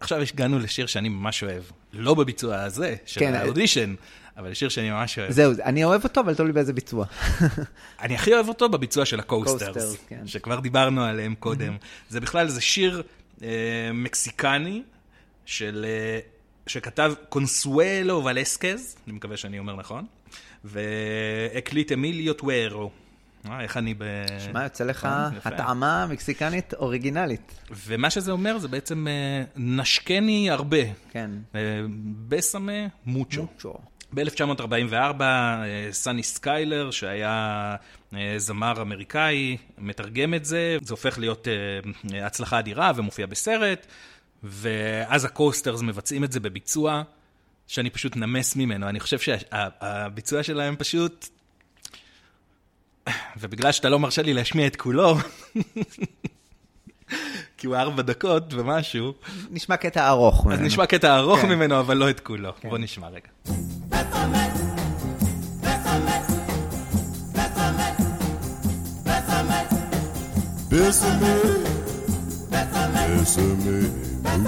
עכשיו השגענו לשיר שאני ממש אוהב, לא בביצוע הזה, של כן, האודישן, אבל לשיר שאני ממש אוהב. זהו, אני אוהב אותו, אבל טוב לי באיזה ביצוע. אני הכי אוהב אותו בביצוע של הקוסטרס, כן. שכבר דיברנו עליהם קודם. זה בכלל, זה שיר אה, מקסיקני, של, אה, שכתב קונסואלו ולסקז, אני מקווה שאני אומר נכון, והקליט אמיליו טוארו. איך אני ב... שמע, יוצא לך הטעמה המקסיקנית אוריגינלית. ומה שזה אומר זה בעצם נשקני הרבה. כן. בסמה מוצ'ו. ב-אלף תשע מאות ארבעים וארבע, סני סקיילר, שהיה זמר אמריקאי, מתרגם את זה. זה הופך להיות הצלחה אדירה ומופיע בסרט. ואז הקוסטרס מבצעים את זה בביצוע, שאני פשוט נמס ממנו. אני חושב שהביצוע שלהם פשוט... ובגלל שאתה לא מרשה לי להשמיע את כולו, כי הוא ארבע דקות ומשהו. נשמע קטע ארוך. אז נשמע קטע ארוך ממנו, אבל לא את כולו. בוא נשמע רגע. Bésame,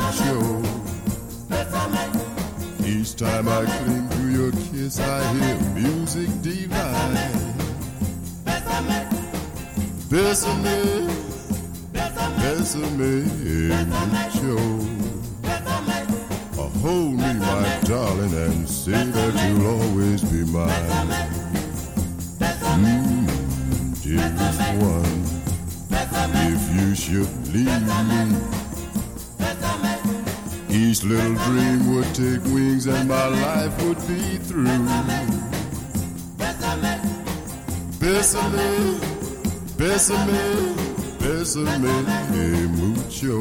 Bésame Mucho. Each time I cling to your kiss, I hear music divine. Bésame, bésame, mucho. Hold me, my darling, and say that you'll always be mine. Mm, dearest one, if you should leave me, each little dream would take wings and my life would be through. Bésame, bésame, bésame mucho.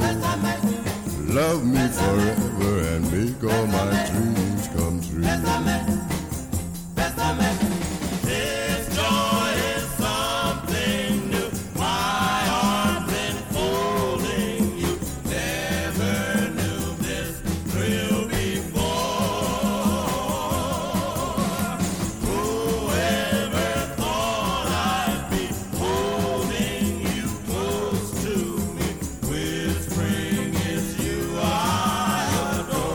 Love me forever and make all my dreams come true. This joy is something new. My heart's been holding you. Never knew this thrill before. Whoever thought I'd be holding you close to me, whispering is you I adore.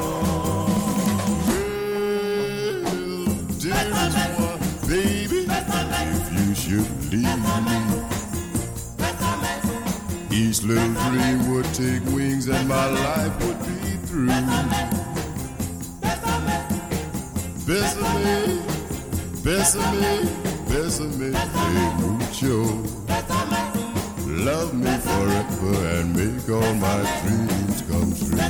Julie. Each little dream would take wings and my life would be through. Bésame, bésame, bésame, mucho. Love me forever and make all my dreams come true.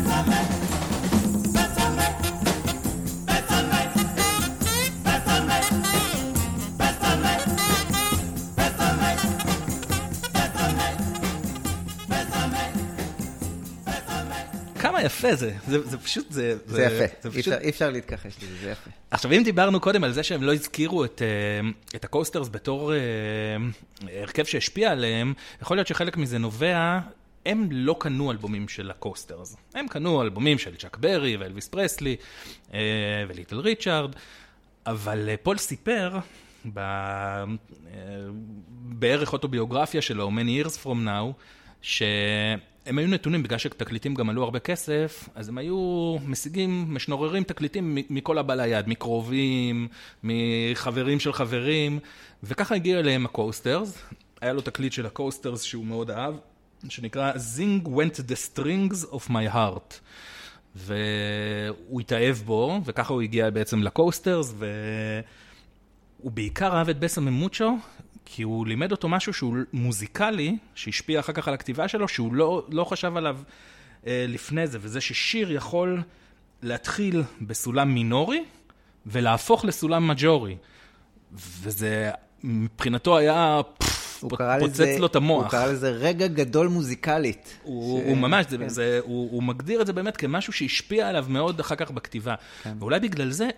יפה זה, זה, זה פשוט, זה, זה, זה יפה, זה פשוט... אי אפשר להתכחש לזה, זה יפה. עכשיו, אם דיברנו קודם על זה שהם לא הזכירו את, את הקוסטרס בתור הרכב שהשפיע עליהם, יכול להיות שחלק מזה נובע, הם לא קנו אלבומים של הקוסטרס. הם קנו אלבומים של צ'אק ברי ואלוויס פרסלי וליטל ריצ'ארד, אבל פול סיפר ב... בערך אוטוביוגרפיה שלו, Many Years From Now, ש... הם היו נתונים, בגלל שתקליטים גם עלו הרבה כסף, אז הם היו משיגים, משנוררים תקליטים מכל הבא ליד, מקרובים, מחברים של חברים, וככה הגיע אליהם הקוסטרס. היה לו תקליט של הקוסטרס שהוא מאוד אהב, שנקרא Zing Went the Strings of My Heart. והוא התאהב בו, וככה הוא הגיע בעצם לקוסטרס, והוא בעיקר אהב את בésame mucho, כי הוא לימד אותו משהו שהוא מוזיקלי, שהשפיע אחר כך על הכתיבה שלו, שהוא לא, לא חשב עליו אה, לפני זה, וזה ששיר יכול להתחיל בסולם מינורי, ולהפוך לסולם מג'ורי. וזה מבחינתו היה פ, פוצץ לזה, לו את המוח. הוא קרא לזה רגע גדול מוזיקלית. הוא, ש... הוא ממש, כן. זה, זה, הוא, הוא מגדיר את זה באמת כמשהו שהשפיע עליו מאוד אחר כך בכתיבה. כן. ואולי בגלל זה,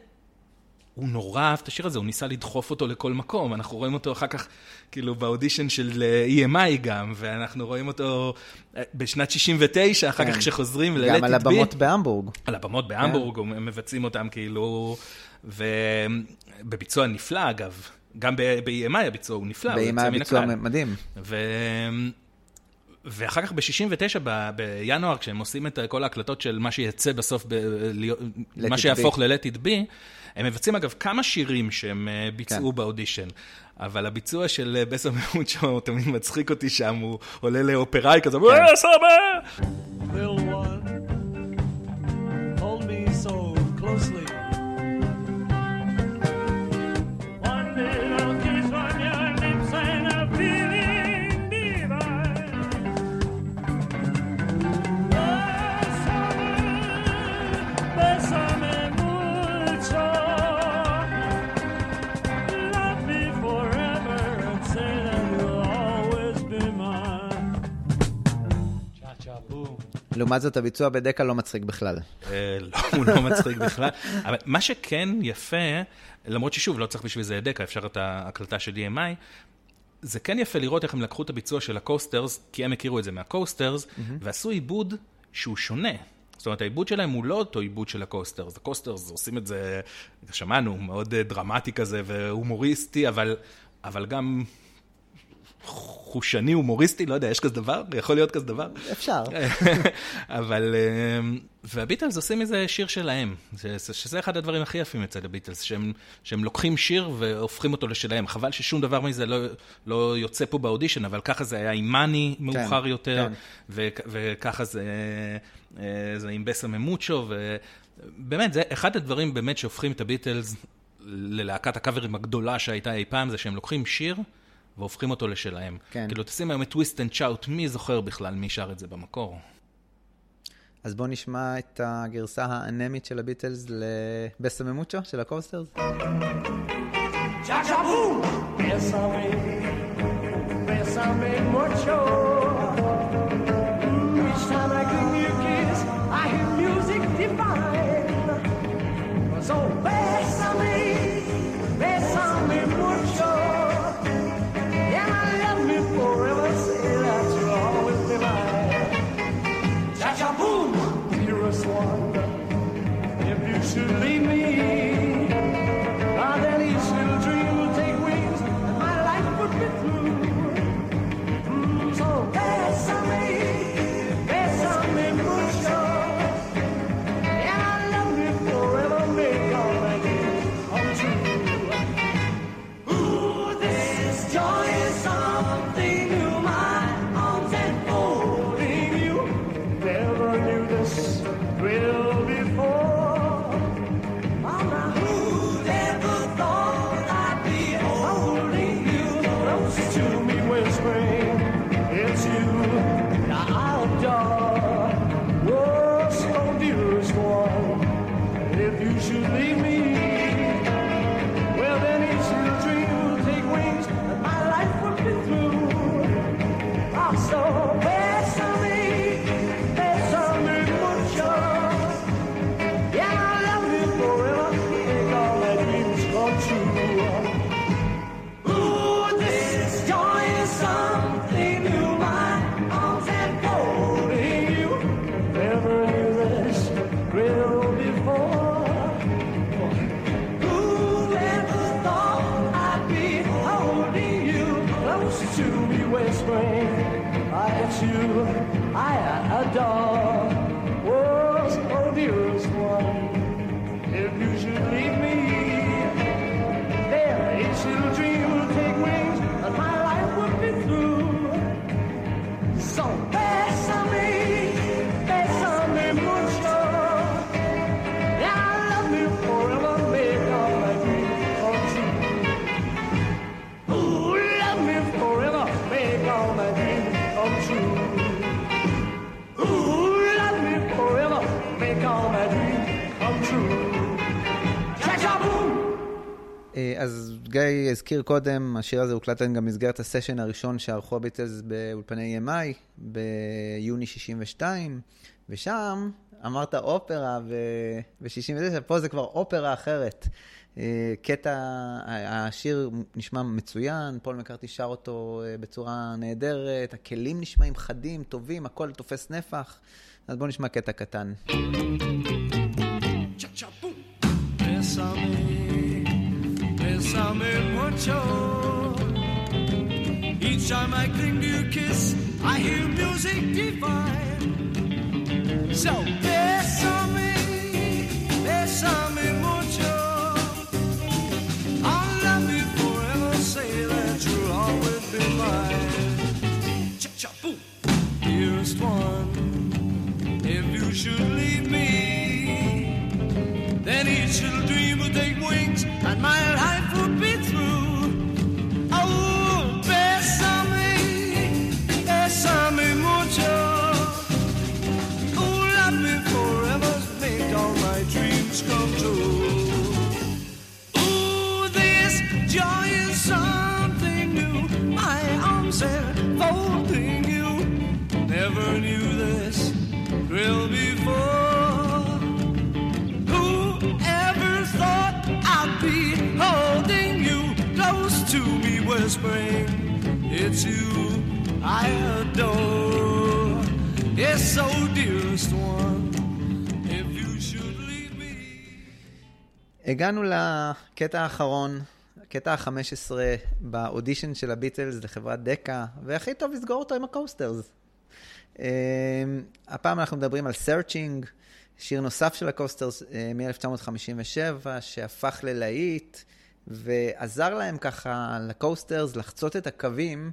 הוא נורא אהב את השיר הזה, הוא ניסה לדחוף אותו לכל מקום, אנחנו רואים אותו אחר כך, כאילו באודישן של E M I גם, ואנחנו רואים אותו בשנת שישים ותשע, אחר כך שחוזרים ל-Let It Be. גם על הבמות בהמבורג. על הבמות בהמבורג, הם מבצעים אותם כאילו, ובביצוע נפלא אגב, גם ב-E M I הביצוע הוא נפלא, הוא יוצא מן הכלל. ב-E M I הביצוע מדהים. ואחר כך ב-שישים ותשע, בינואר, כשהם עושים את כל ההקלטות של מה שיצא בסוף, מה שיהפוך ל-Let It Be, הם מבצעים אגב כמה שירים שהם ביצעו באודישן, אבל הביצוע של בésame mucho תמיד מצחיק אותי שם, הוא עולה לאופראי כזה, בésame! Little one, hold me so closely. לעומת זאת, הביצוע בדקה לא מצחיק בכלל. לא, הוא לא מצחיק בכלל. אבל מה שכן יפה, למרות ששוב, לא צריך בשביל זה דקה, אפשר את ההקלטה של E M I, זה כן יפה לראות איך הם לקחו את הביצוע של הקוסטרס, כי הם הכירו את זה מהקוסטרס, ועשו עיבוד שהוא שונה. זאת אומרת, העיבוד שלהם הוא לא אותו עיבוד של הקוסטרס. הקוסטרס עושים את זה, שמענו, מאוד דרמטי כזה והומוריסטי, אבל, אבל גם... חושני, הומוריסטי, לא יודע, יש כזה דבר? יכול להיות כזה דבר? אפשר. אבל, והביטלס עושים איזה שיר שלהם, שזה אחד הדברים הכי יפים אצל הביטלס, שהם, שהם לוקחים שיר והופכים אותו לשלהם. חבל ששום דבר מזה לא, לא יוצא פה באודישן, אבל ככה זה היה עם מאני מאוחר יותר, וככה זה, זה עם בésame mucho, ובאמת, זה אחד הדברים באמת שהופכים את הביטלס ללהקת הקאברים הגדולה שהייתה אי פעם, זה שהם לוקחים שיר, והופכים אותו לשלהם. כן. כאילו, תשים היום את טוויסט אנד שאוט, מי זוכר בכלל מי שר את זה במקור? אז בואו נשמע את הגרסה האנמית של הביטלס לבésame mucho, של הקוסטרס. צ'אצ'אבו! בésame, bésame mucho. Each time I give you a kiss, I hear music divine. So bésame, bésame mucho. Should leave me, but then each little dream will take wings, and my life would be through. Mm, so bésame, bésame mucho, and I love you forever, make all my dreams come true. Ooh, this is joy. אז גיא הזכיר קודם, השיר הזה הוקלט גם מסגרת הסשן הראשון שערכו הביטלס באולפני E M I ביוני שישים ושתיים, ושם אמרת אופרה ב-שישים ותשע, פה זה כבר אופרה אחרת. קטע, השיר נשמע מצוין, פול מקרטי שר אותו בצורה נהדרת, הכלים נשמעים חדים, טובים, הכל תופס נפח, אז בואו נשמע קטע קטן. Bésame, bésame mucho. Each time I cling to your kiss, I hear music divine. So bésame, bésame mucho. I'll love you forever, say that you'll always be mine. Cha cha boom, dearest one, if you should leave me. Then each little dream will take wings and my life will be through. Oh, bésame, bésame mucho. Oh, love me forever, make all my dreams come true. Oh, this joy is something new, my arms are folding you. Never knew this thrill before. Holding you close to me, whispering, it's you I adore. Yes, so dearest one, if you should leave me. הגענו לקטע האחרון, הקטע ה-חמש עשרה באודישן של הביטלס לחברת דקה, והכי טוב לסגור אותו עם הקוסטרס. הפעם אנחנו מדברים על Searching, שיר נוסף של הקוסטרס מ-אלף תשע מאות חמישים ושבע, שהפך ללהיט, ועזר להם ככה לקוסטרס לחצות את הקווים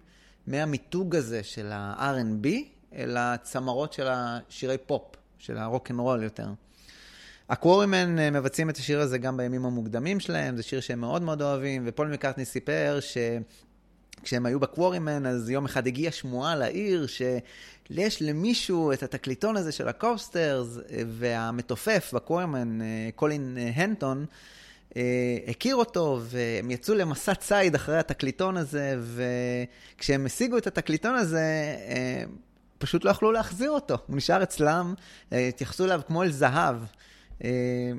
מהמיתוג הזה של ה-אר אנד בי, אל הצמרות של השירי פופ, של הרוק'נ'רול יותר. הקוורימן מבצעים את השיר הזה גם בימים המוקדמים שלהם, זה שיר שהם מאוד מאוד אוהבים, ופול מקרטני סיפר ש... כשהם היו בקוורימן, אז יום אחד הגיעה שמועה לעיר שיש למישהו את התקליטון הזה של הקוסטרס, והמתופף בקוורימן, קולין הנטון, הכיר אותו, והם יצאו למסע צייד אחרי התקליטון הזה, וכשהם השיגו את התקליטון הזה, פשוט לא יכלו להחזיר אותו. הוא נשאר אצלם, התייחסו אליו כמו אל זהב.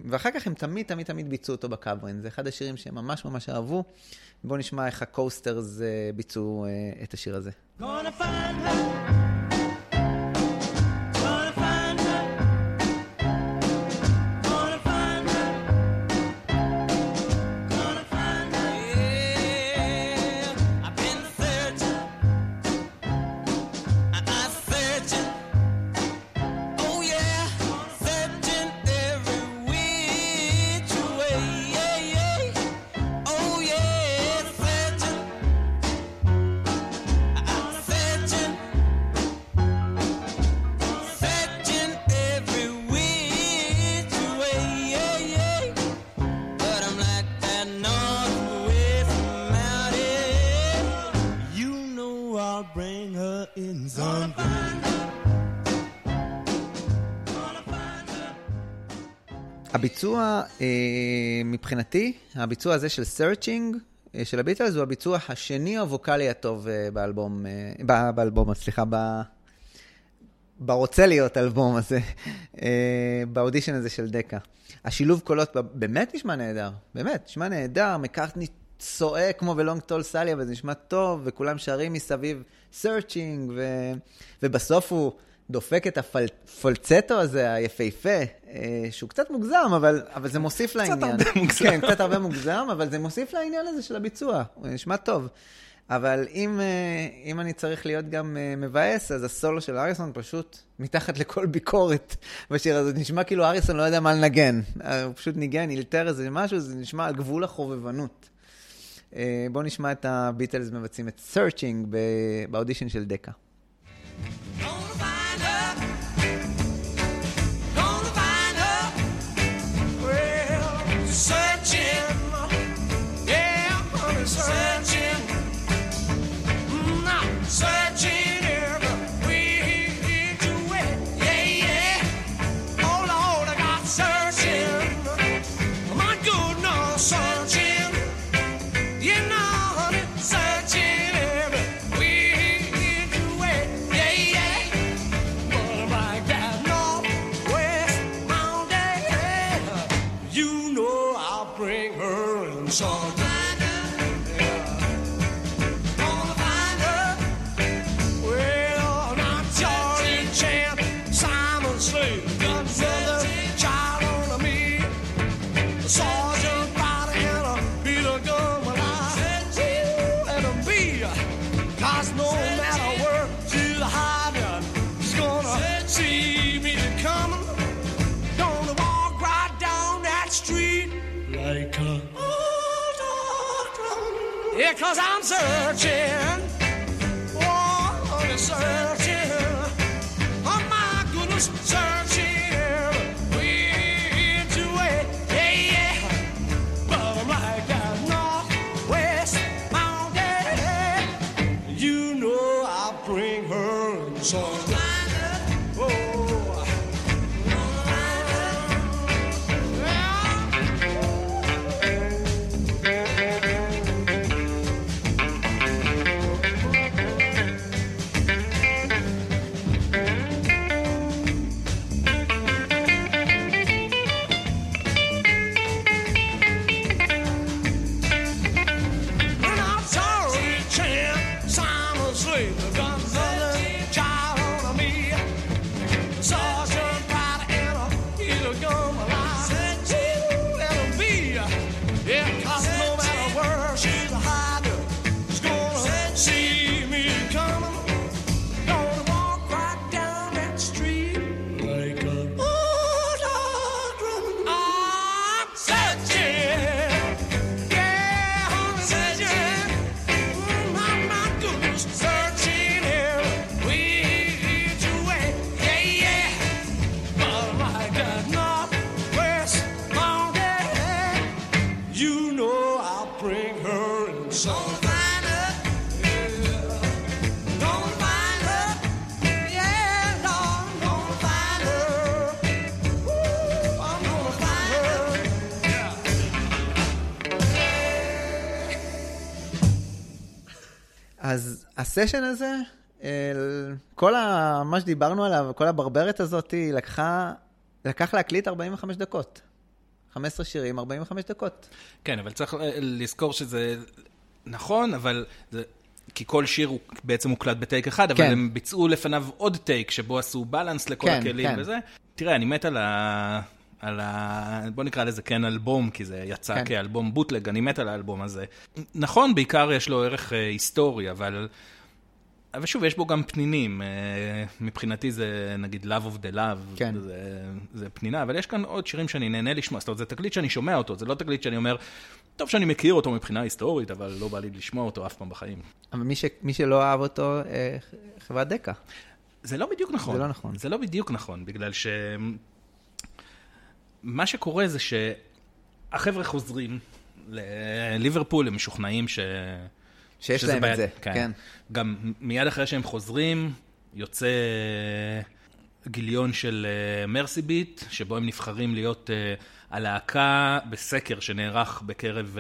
ואחר כך הם תמיד תמיד תמיד ביצעו אותו בקאברן. זה אחד השירים שהם ממש ממש אהבו. בואו נשמע איך הקוסטרס ביצעו את השיר הזה. הביצוע, מבחינתי, הביצוע הזה של Searching, של הביטלס, הוא הביצוע השני הווקלי הטוב באלבום, באלבום, סליחה, ברוצה להיות אלבום הזה, באודישן הזה של דקה. השילוב קולות באמת נשמע נהדר, באמת, נשמע נהדר, מקרטני צועק כמו בלונג טול סליה, וזה נשמע טוב, וכולם שרים מסביב Searching, ובסוף הוא דופק את הפולצטו הזה, היפהפה, שהוא קצת מוגזם, אבל, אבל זה מוסיף לעניין. קצת הרבה מוגזם. כן, קצת הרבה מוגזם, אבל זה מוסיף לעניין הזה של הביצוע. הוא נשמע טוב. אבל אם, אם אני צריך להיות גם מבאס, אז הסולו של אריסון פשוט מתחת לכל ביקורת בשיר הזה. נשמע כאילו אריסון לא יודע מה לנגן. הוא פשוט ניגן, ילתר איזה משהו, זה נשמע על גבול החובבנות. בואו נשמע את הביטלס מבצעים את Searching באודישן של דקה. bring her in song. Yeah, 'cause I'm searching, oh, I'm searching, oh my goodness, searching, way into it, yeah, yeah, but I'm like that northwest mountain, you know I bring her in song. אז הסשן הזה, כל ה, מה שדיברנו עליו, כל הברברת הזאת, לקחה, לקח להקליט ארבעים וחמש דקות. חמש עשרה שירים, ארבעים וחמש דקות. כן, אבל צריך לזכור שזה נכון, אבל זה, כי כל שיר הוא, בעצם הוקלט בטייק אחד, אבל כן. הם ביצעו לפניו עוד טייק, שבו עשו בלנס לכל כן, הכלים כן. וזה. תראה, אני מת על ה... על ה... בוא נקרא לזה כן אלבום, כי זה יצא כן. כאלבום בוטלג, אני מת על האלבום הזה. נכון, בעיקר יש לו ערך אה, היסטורי, אבל... אבל שוב, יש בו גם פנינים. אה, מבחינתי זה, נגיד, Love of the Loved, כן. זה, זה פנינה, אבל יש כאן עוד שירים שאני נהנה לשמוע. זאת אומרת, זה תקליט שאני שומע אותו, זה לא תקליט שאני אומר, טוב שאני מכיר אותו מבחינה היסטורית, אבל לא בא לי לשמוע אותו אף פעם בחיים. אבל מי, ש... מי שלא אהב אותו, אה, חברת דקה. זה לא בדיוק נכון. זה לא נכון. זה לא בדיוק נכון, בגלל ש... מה שקורה זה שהחבר'ה חוזרים לליברפול, הם משוכנעים ש... שיש להם את זה, כן. גם מיד אחרי שהם חוזרים, יוצא גיליון של מרסי ביט, שבו הם נבחרים להיות הלהקה בסקר שנערך בקרב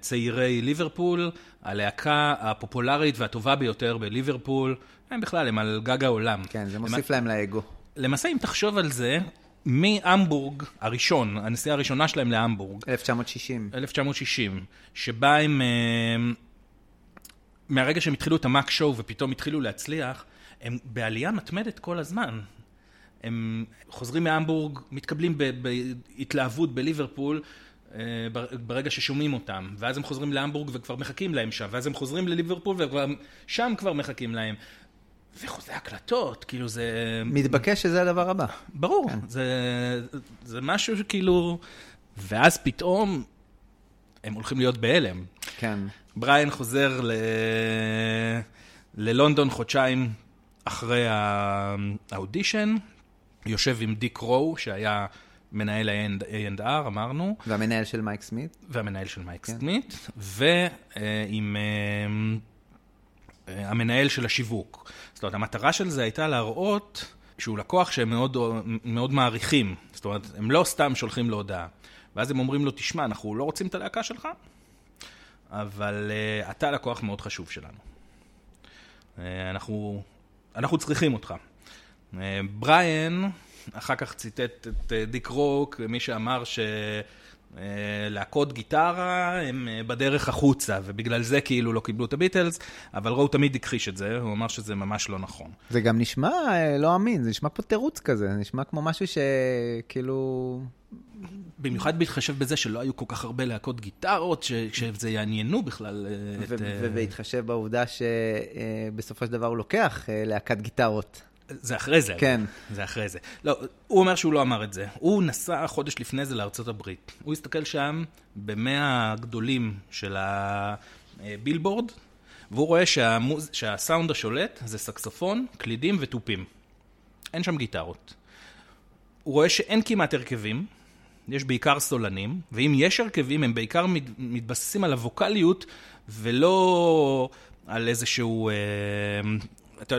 צעירי ליברפול, הלהקה הפופולרית והטובה ביותר בליברפול, הם בכלל, הם על גג העולם. כן, זה מוסיף להם לאגו. למעשה, אם תחשוב על זה... מהמבורג הראשון, הנסיעה הראשונה שלהם להמבורג. אלף תשע מאות שישים. אלף תשע מאות שישים, שבה הם, מהרגע שהם התחילו את המאק שואו ופתאום התחילו להצליח, הם בעלייה מתמדת כל הזמן. הם חוזרים מהמבורג, מתקבלים בהתלהבות בליברפול, ברגע ששומעים אותם, ואז הם חוזרים להמבורג וכבר מחכים להם שם, ואז הם חוזרים לליברפול ושם כבר מחכים להם. וחוזה הקלטות, כאילו זה... מתבקש שזה הדבר הבא. ברור, כן. זה, זה משהו שכאילו... ואז פתאום הם הולכים להיות בהלם. כן. בריין חוזר ל... ללונדון חודשיים אחרי האודישן, יושב עם דיק רו, שהיה מנהל איי אנד אר, אמרנו. והמנהל של מייק סמית. והמנהל של מייק כן. סמית, ועם... המנהל של השיווק. זאת אומרת, המטרה של זה הייתה להראות שהוא לקוח שהם מאוד, מאוד מעריכים. זאת אומרת, הם לא סתם שולחים לו הודעה. ואז הם אומרים לו, תשמע, אנחנו לא רוצים את הלהקה שלך, אבל uh, אתה לקוח מאוד חשוב שלנו. Uh, אנחנו, אנחנו צריכים אותך. Uh, בריין, אחר כך ציטט את דיק רוק, מי שאמר ש... להקות גיטרה הם בדרך החוצה, ובגלל זה כאילו לא קיבלו את הביטלס, אבל ראו תמיד הכחיש את זה, הוא אמר שזה ממש לא נכון. זה גם נשמע, לא אמין, זה נשמע פה תירוץ כזה, נשמע כמו משהו שכאילו... במיוחד בהתחשב בזה שלא היו כל כך הרבה להקות גיטרות, שזה יעניינו בכלל את... ובהתחשב בעובדה שבסופו של דבר הוא לוקח להקת גיטרות. זה אחרי זה. כן. זה אחרי זה. לא, הוא אומר שהוא לא אמר את זה. הוא נסע חודש לפני זה לארצות הברית. הוא הסתכל שם במאה הגדולים של הבילבורד, והוא רואה שהמוז... שהסאונד השולט זה סקסופון, קלידים וטופים. אין שם גיטרות. הוא רואה שאין כמעט הרכבים, יש בעיקר סולנים, ואם יש הרכבים הם בעיקר מתבססים על הווקליות, ולא על איזשהו... אה...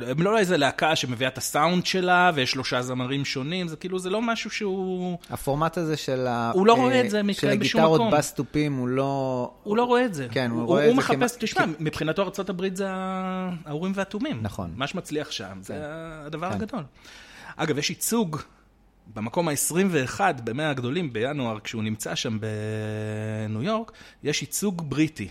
הם לא איזה להקה שמביאה את הסאונד שלה, ויש שלושה זמרים שונים, זה כאילו, זה לא משהו שהוא... הפורמט הזה של ה... הוא לא רואה את זה מתקיים בשום מקום. של הגיטרות בסטופים, הוא לא... הוא לא רואה את זה. כן, הוא רואה את זה. הוא מחפש, תשמע, מבחינתו ארצות הברית זה האורים והתומים. נכון. מה שמצליח שם, זה הדבר הגדול. אגב, יש ייצוג במקום ה-עשרים ואחד, במאה הגדולים, בינואר, כשהוא נמצא שם בניו יורק, יש ייצוג בריטי.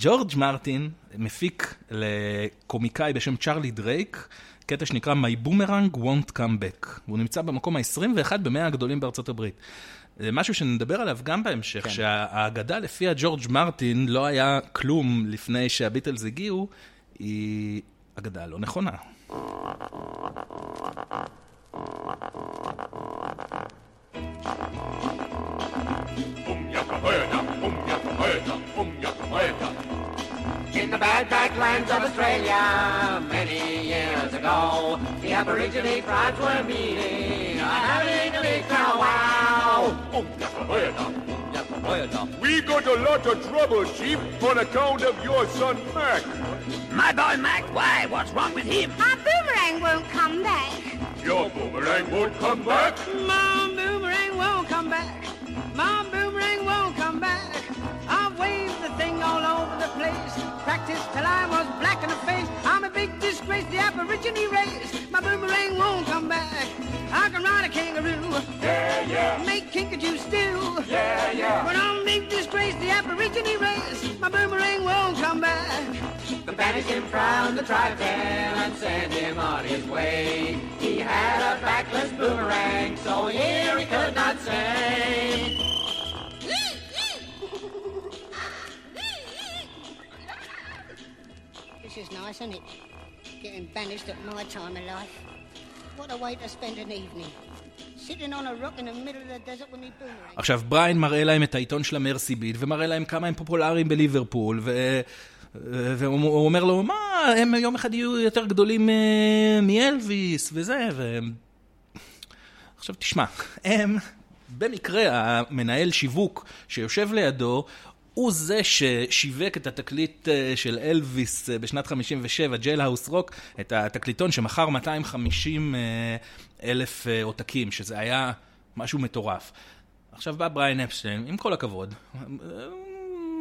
ג'ורג' מרטין מפיק לקומיקאי בשם צ'רלי דרייק, קטע שנקרא My Boomerang Won't Come Back. והוא נמצא במקום ה-עשרים ואחד במאה הגדולים בארצות הברית. זה משהו שנדבר עליו גם בהמשך, כן. שהאגדה לפיה ג'ורג' מרטין לא היה כלום לפני שהביטלס הגיעו, היא אגדה לא נכונה. In the bad backlands of Australia, many years ago, the Aborigine tribes were meeting, having a big powwow. We got a lot of trouble, Chief, on account of your son Mac. My boy Mac, why? What's wrong with him? My boomerang won't come back. Your boomerang won't come back? My boomerang won't come back. My boomerang won't come back. I've waved the thing all over the place. Practiced till I was black in the face. I'm a big disgrace, the Aborigine race. My boomerang won't come back. I can ride a kangaroo. Yeah, yeah. Make kinkajou stew. Yeah, yeah. But I'm a big disgrace, the Aborigine race. My boomerang won't come back. The banished him from the tribe then and sent him on his way. He had a backless boomerang, so here he could not say. It's nice, isn't it? Getting banished at my time of life. What a way to spend an evening. Sitting on a rock in the middle of the desert with me boomerang. עכשיו בריין מראה להם את העיתון של המרסי ביט, ומראה להם כמה הם פופולריים בליברפול, ו... והוא אומר לו, מה, הם יום אחד יהיו יותר גדולים מאלוויס, וזה, ו... עכשיו תשמע, הם, במקרה, המנהל שיווק שיושב לידו, הוא זה ששיווק את התקליט של אלוויס בשנת חמישים ושבע, ג'יילהאוס רוק, את התקליטון שמכר מאתיים וחמישים אלף עותקים, שזה היה משהו מטורף. עכשיו בא בריין אפשטיין, עם כל הכבוד,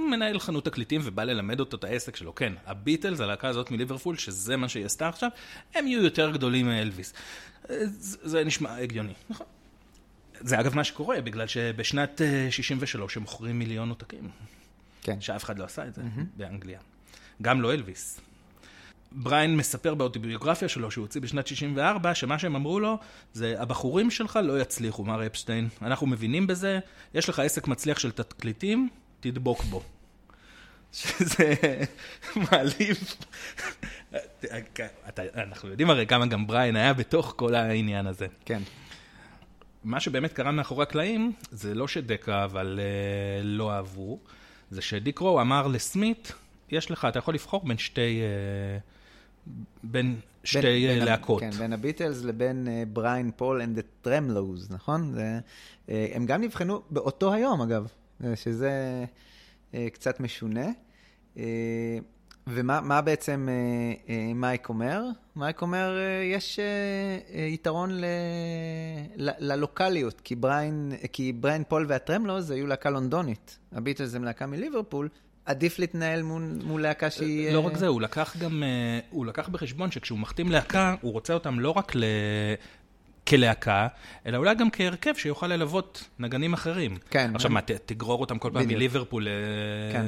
מנהל חנות תקליטים ובא ללמד אותו את העסק שלו. כן, הביטלס, הלהקה הזאת מליברפול, שזה מה שהיא עשתה עכשיו, הם יהיו יותר גדולים מאלוויס. זה נשמע הגיוני, נכון? זה אגב מה שקורה, בגלל שבשנת שישים ושלוש הם מוכרים מיליון עותקים. כן. שאף אחד לא עשה את זה mm-hmm. באנגליה. גם לא אלוויס. בריין מספר באוטוביוגרפיה שלו שהוא הוציא בשנת שישים וארבע, שמה שהם אמרו לו זה, הבחורים שלך לא יצליחו, מר אפשטיין. אנחנו מבינים בזה, יש לך עסק מצליח של תקליטים, תדבוק בו. שזה מעליב. אנחנו יודעים הרי כמה גם בריין היה בתוך כל העניין הזה. כן. מה שבאמת קרה מאחורי הקלעים, זה לא שדקה, אבל uh, לא אהבו, זה שדיקרו אמר לסמית, יש לך, אתה יכול לבחור בין שתי, uh, בין שתי בין, uh, להקות. כן, בין הביטלס לבין בריין פול and the Tremlows, נכון? זה, uh, הם גם נבחנו באותו היום, אגב, שזה uh, קצת משונה. Uh, ומה מה בעצם uh, uh, מייק אומר? מייק אומר, uh, יש uh, uh, יתרון ל, ל, ללוקליות, כי בריין, כי בריין פול והטרמלו זה היו להקה לונדונית. הביטלס הם להקה מליברפול, עדיף להתנהל מול, מול להקה שהיא... לא uh... רק זה, הוא לקח גם, uh, הוא לקח בחשבון שכשהוא מחתים להקה, הוא רוצה אותם לא רק ל... כלהקה, אלא אולי גם כהרכב שיוכל ללוות נגנים אחרים. כן. עכשיו מה, תגרור אותם כל פעם מליברפול. כן.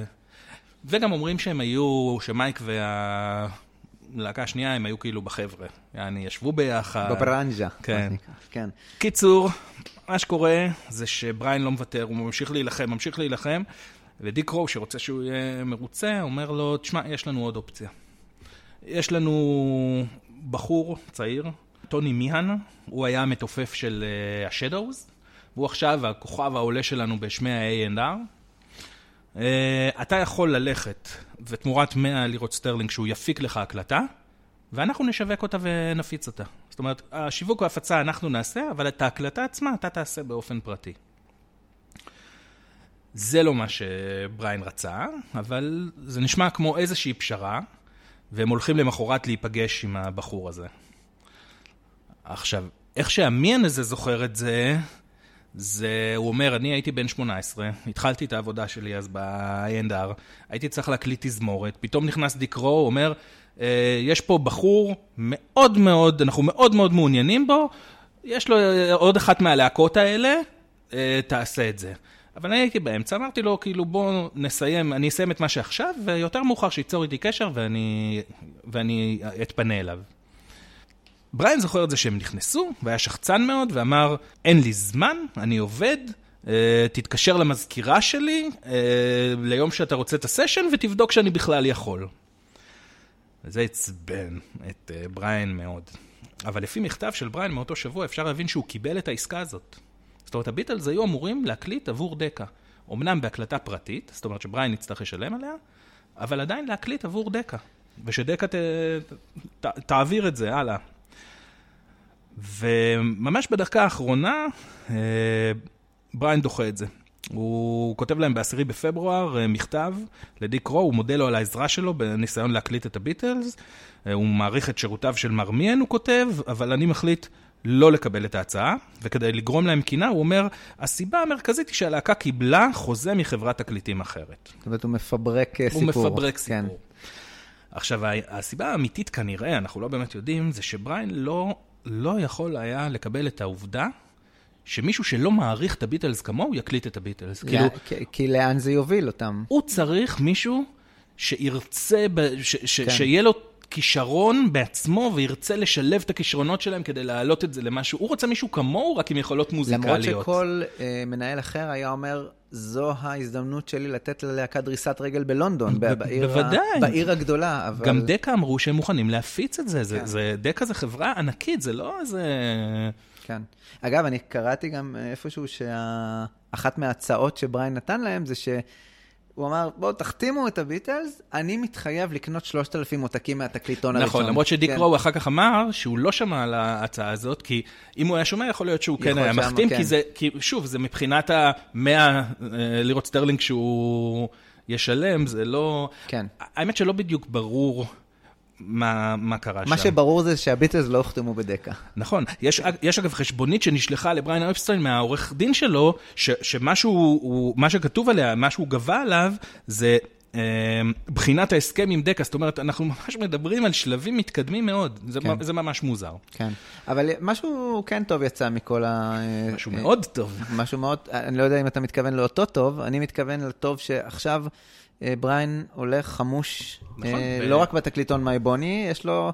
וגם אומרים שהם היו, שמייק וה... להקה השנייה, הם היו כאילו בחבר'ה. יעני, ישבו ביחד. בברנז'ה. כן. כן. קיצור, מה שקורה זה שבריין לא מוותר, הוא ממשיך להילחם, ממשיך להילחם, ודיק רו, שרוצה שהוא יהיה מרוצה, אומר לו, תשמע, יש לנו עוד אופציה. יש לנו בחור צעיר, טוני מיהן, הוא היה המתופף של השדאוז, והוא עכשיו הכוכב העולה שלנו בשמי ה-איי אנד אר, Uh, אתה יכול ללכת ותמורת מאה לירות סטרלינג שהוא יפיק לך הקלטה, ואנחנו נשווק אותה ונפיץ אותה. זאת אומרת, השיווק וההפצה אנחנו נעשה, אבל את ההקלטה עצמה אתה תעשה באופן פרטי. זה לא מה שבריין רצה, אבל זה נשמע כמו איזושהי פשרה, והם הולכים למחרת להיפגש עם הבחור הזה. עכשיו, איך שהמיין הזה זוכר את זה... זה, הוא אומר, אני הייתי בן שמונה עשרה, התחלתי את העבודה שלי אז ב-איי אנד אר, הייתי צריך להקליט תזמורת, פתאום נכנס דיקרו, הוא אומר, יש פה בחור מאוד מאוד, אנחנו מאוד מאוד מעוניינים בו, יש לו עוד אחת מהלהקות האלה, תעשה את זה. אבל אני הייתי באמצע, אמרתי לו, כאילו בוא נסיים, אני אסיים את מה שעכשיו, ויותר מאוחר שיצור איתי קשר ואני, ואני אתפנה אליו. בריין זוכר את זה שהם נכנסו, והיה שחצן מאוד, ואמר, אין לי זמן, אני עובד, תתקשר למזכירה שלי, ליום שאתה רוצה את הסשן, ותבדוק שאני בכלל יכול. וזה הצבן את בריין מאוד. אבל לפי מכתב של בריין מאותו שבוע, אפשר להבין שהוא קיבל את העסקה הזאת. זאת אומרת, הביטלס היו אמורים להקליט עבור דקה. אמנם בהקלטה פרטית, זאת אומרת שבריין יצטרך לשלם עליה, אבל עדיין להקליט עבור דקה. ושדקה ת... ת... תעביר את זה הלאה. וממש בדרכה האחרונה, בריין דוחה את זה. הוא כותב להם בעשירי בפברואר מכתב לדיק רו, הוא מודה לו על העזרה שלו בניסיון להקליט את הביטלס, הוא מעריך את שירותיו של מרמיין, הוא כותב, אבל אני מחליט לא לקבל את ההצעה, וכדי לגרום להם קינה, הוא אומר, הסיבה המרכזית היא שהלהקה קיבלה חוזה מחברת תקליטים אחרת. זאת אומרת, הוא מפברק סיפור. הוא מפברק סיפור. עכשיו, הסיבה האמיתית כנראה, אנחנו לא באמת יודעים, זה שבריין לא... לא יכול היה לקבל את העובדה שמישהו שלא מעריך את הביטלס כמוהו יקליט את הביטלס. لا, כאילו, כי, כי לאן זה יוביל אותם? הוא צריך מישהו שירצה, ש, ש, כן. שיהיה לו כישרון בעצמו וירצה לשלב את הכישרונות שלהם כדי להעלות את זה למשהו. הוא רוצה מישהו כמוהו רק עם יכולות מוזיקליות. למרות שכל uh, מנהל אחר היה אומר... זו ההזדמנות שלי לתת ללהקה דריסת רגל בלונדון, בעיר הגדולה. גם דקה אמרו שהם מוכנים להפיץ את זה. דקה זה חברה ענקית, זה לא איזה... כן. אגב, אני קראתי גם איפשהו שאחת מההצעות שבריין נתן להם זה ש... הוא אמר, בואו, תחתימו את הביטלס, אני מתחייב לקנות שלושת אלפים עותקים מהתקליטון הראשון. נכון, למרות שדיק רו אחר כך אמר שהוא לא שמע על ההצעה הזאת, כי אם הוא היה שומע, יכול להיות שהוא כן היה מחתים, כי שוב, זה מבחינת המאה לירות סטרלינג שהוא ישלם, זה לא... כן. האמת שלא בדיוק ברור... מה, מה קרה שם. מה שברור זה שהביטלס לא הוכתמו בדקה. נכון. יש, יש אגב חשבונית שנשלחה לבריין אפסטיין מהעורך דין שלו, ש, שמשהו, הוא, מה שכתוב עליה, מה שהוא גבה עליו, זה אה, בחינת ההסכם עם דקה. זאת אומרת, אנחנו ממש מדברים על שלבים מתקדמים מאוד. זה, כן. זה ממש מוזר. כן. אבל משהו כן טוב יצא מכל ה... משהו אה, מאוד טוב. משהו מאוד... אני לא יודע אם אתה מתכוון לאותו טוב, אני מתכוון לטוב שעכשיו... בריין הולך חמוש, נכון, אה, ב... לא רק בתקליטון מיי בוני, יש לו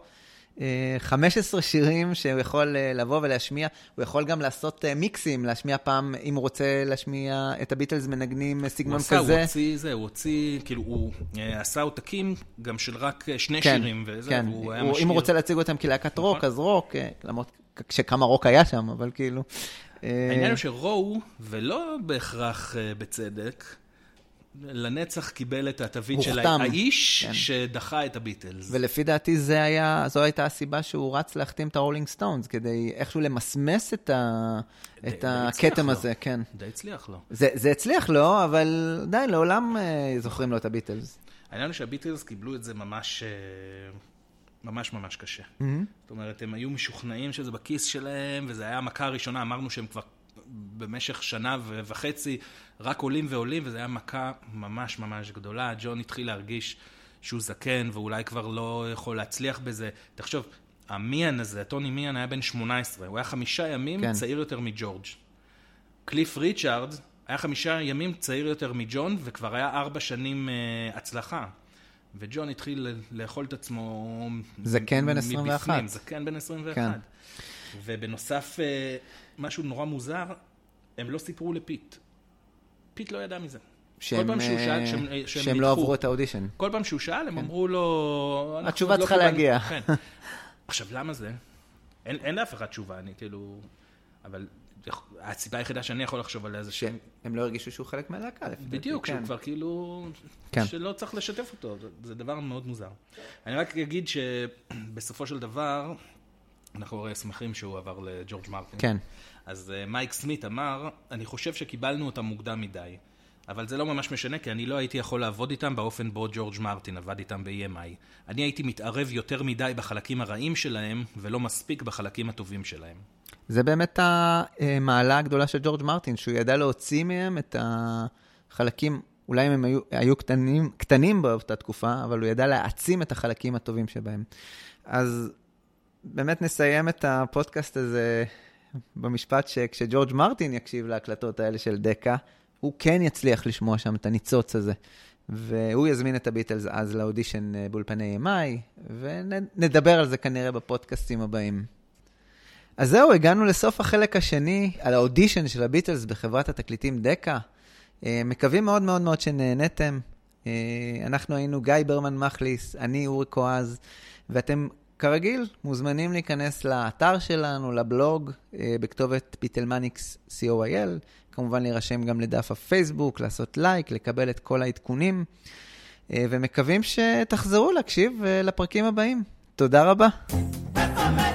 אה, חמישה עשר שירים שהוא יכול אה, לבוא ולהשמיע, הוא יכול גם לעשות אה, מיקסים, להשמיע פעם, אם רוצה להשמיע את הביטלס מנגנים סגנון כזה. הוא הוציא זה, הוא הוציא, כאילו הוא אה, עשה עותקים גם של רק שני כן, שירים, וזה, כן. והוא היה הוא, משאיר. אם הוא רוצה להציג אותם כלהקת נכון. רוק, אז רוק, אה, למרות שכמה רוק היה שם, אבל כאילו. אה... העניין הוא שרו, ולא בהכרח אה, בצדק, לנצח קיבל את התווית של האיש שדחה את הביטלס. ולפי דעתי זו הייתה הסיבה שהוא רץ להחתים את הרולינג סטונס, כדי איכשהו למסמס את הקטם הזה. די הצליח לו. זה הצליח לו, אבל די, לעולם זוכרים לו את הביטלס. העניין הוא שהביטלס קיבלו את זה ממש ממש ממש קשה. זאת אומרת, הם היו משוכנעים שזה בכיס שלהם, וזה היה המכה הראשונה, אמרנו שהם כבר במשך שנה וחצי רק עולים ועולים, וזה היה מכה ממש ממש גדולה. ג'ון התחיל להרגיש שהוא זקן, ואולי כבר לא יכול להצליח בזה. תחשוב, המיאן הזה, טוני מיאן, היה בן שמונה עשרה. הוא היה חמישה ימים כן. צעיר יותר מג'ורג'. קליף ריצ'ארד היה חמישה ימים צעיר יותר מג'ון, וכבר היה ארבע שנים uh, הצלחה. וג'ון התחיל לאכול את עצמו זקן בן עשרים ואחת. מבפנים, זקן בן עשרים ואחת. כן. ובנוסף, uh, משהו נורא מוזר, הם לא סיפרו לפיט. פיט לא ידע מזה. שהם, כל פעם שהוא שאל, שהם, שהם, שהם לא עברו את האודישן. כל פעם שהוא שאל, הם כן. אמרו לו... התשובה צריכה לא להגיע. כן. עכשיו, למה זה? אין, אין לאף אחד תשובה, אני כאילו... אבל הסיבה היחידה שאני יכול לחשוב עליה זה ש... הם לא הרגישו שהוא חלק מהלהקה. בדיוק, שהוא כבר כאילו... שלא צריך לשתף אותו. זה דבר מאוד מוזר. אני רק אגיד שבסופו של דבר, אנחנו הרי שמחים שהוא עבר לג'ורג' מרטין. כן. אז מייק סמית אמר, אני חושב שקיבלנו אותם מוקדם מדי. אבל זה לא ממש משנה, כי אני לא הייתי יכול לעבוד איתם באופן בו ג'ורג' מרטין עבד איתם ב-E M I. אני הייתי מתערב יותר מדי בחלקים הרעים שלהם, ולא מספיק בחלקים הטובים שלהם. זה באמת המעלה הגדולה של ג'ורג' מרטין, שהוא ידע להוציא מהם את החלקים, אולי הם היו, היו קטנים, קטנים באותה תקופה, אבל הוא ידע להעצים את החלקים הטובים שבהם. אז באמת נסיים את הפודקאסט הזה במשפט שכשג'ורג' מרטין יקשיב להקלטות האלה של דקה, הוא כן יצליח לשמוע שם את הניצוץ הזה, והוא יזמין את הביטלס אז לאודישן באולפני E M I, ונדבר על זה כנראה בפודקאסטים הבאים. אז זהו, הגענו לסוף החלק השני, על האודישן של הביטלס בחברת התקליטים דקה. מקווים מאוד מאוד מאוד שנהנתם. אנחנו היינו גיא ברמן מחליס, אני אורי כועז, ואתם כרגיל מוזמנים להיכנס לאתר שלנו, לבלוג, בכתובת ביטלמניקס נקודה קו.il, כמובן להירשם גם לדף הפייסבוק, לעשות לייק, לקבל את כל העדכונים, ומקווים שתחזרו להקשיב לפרקים הבאים. תודה רבה.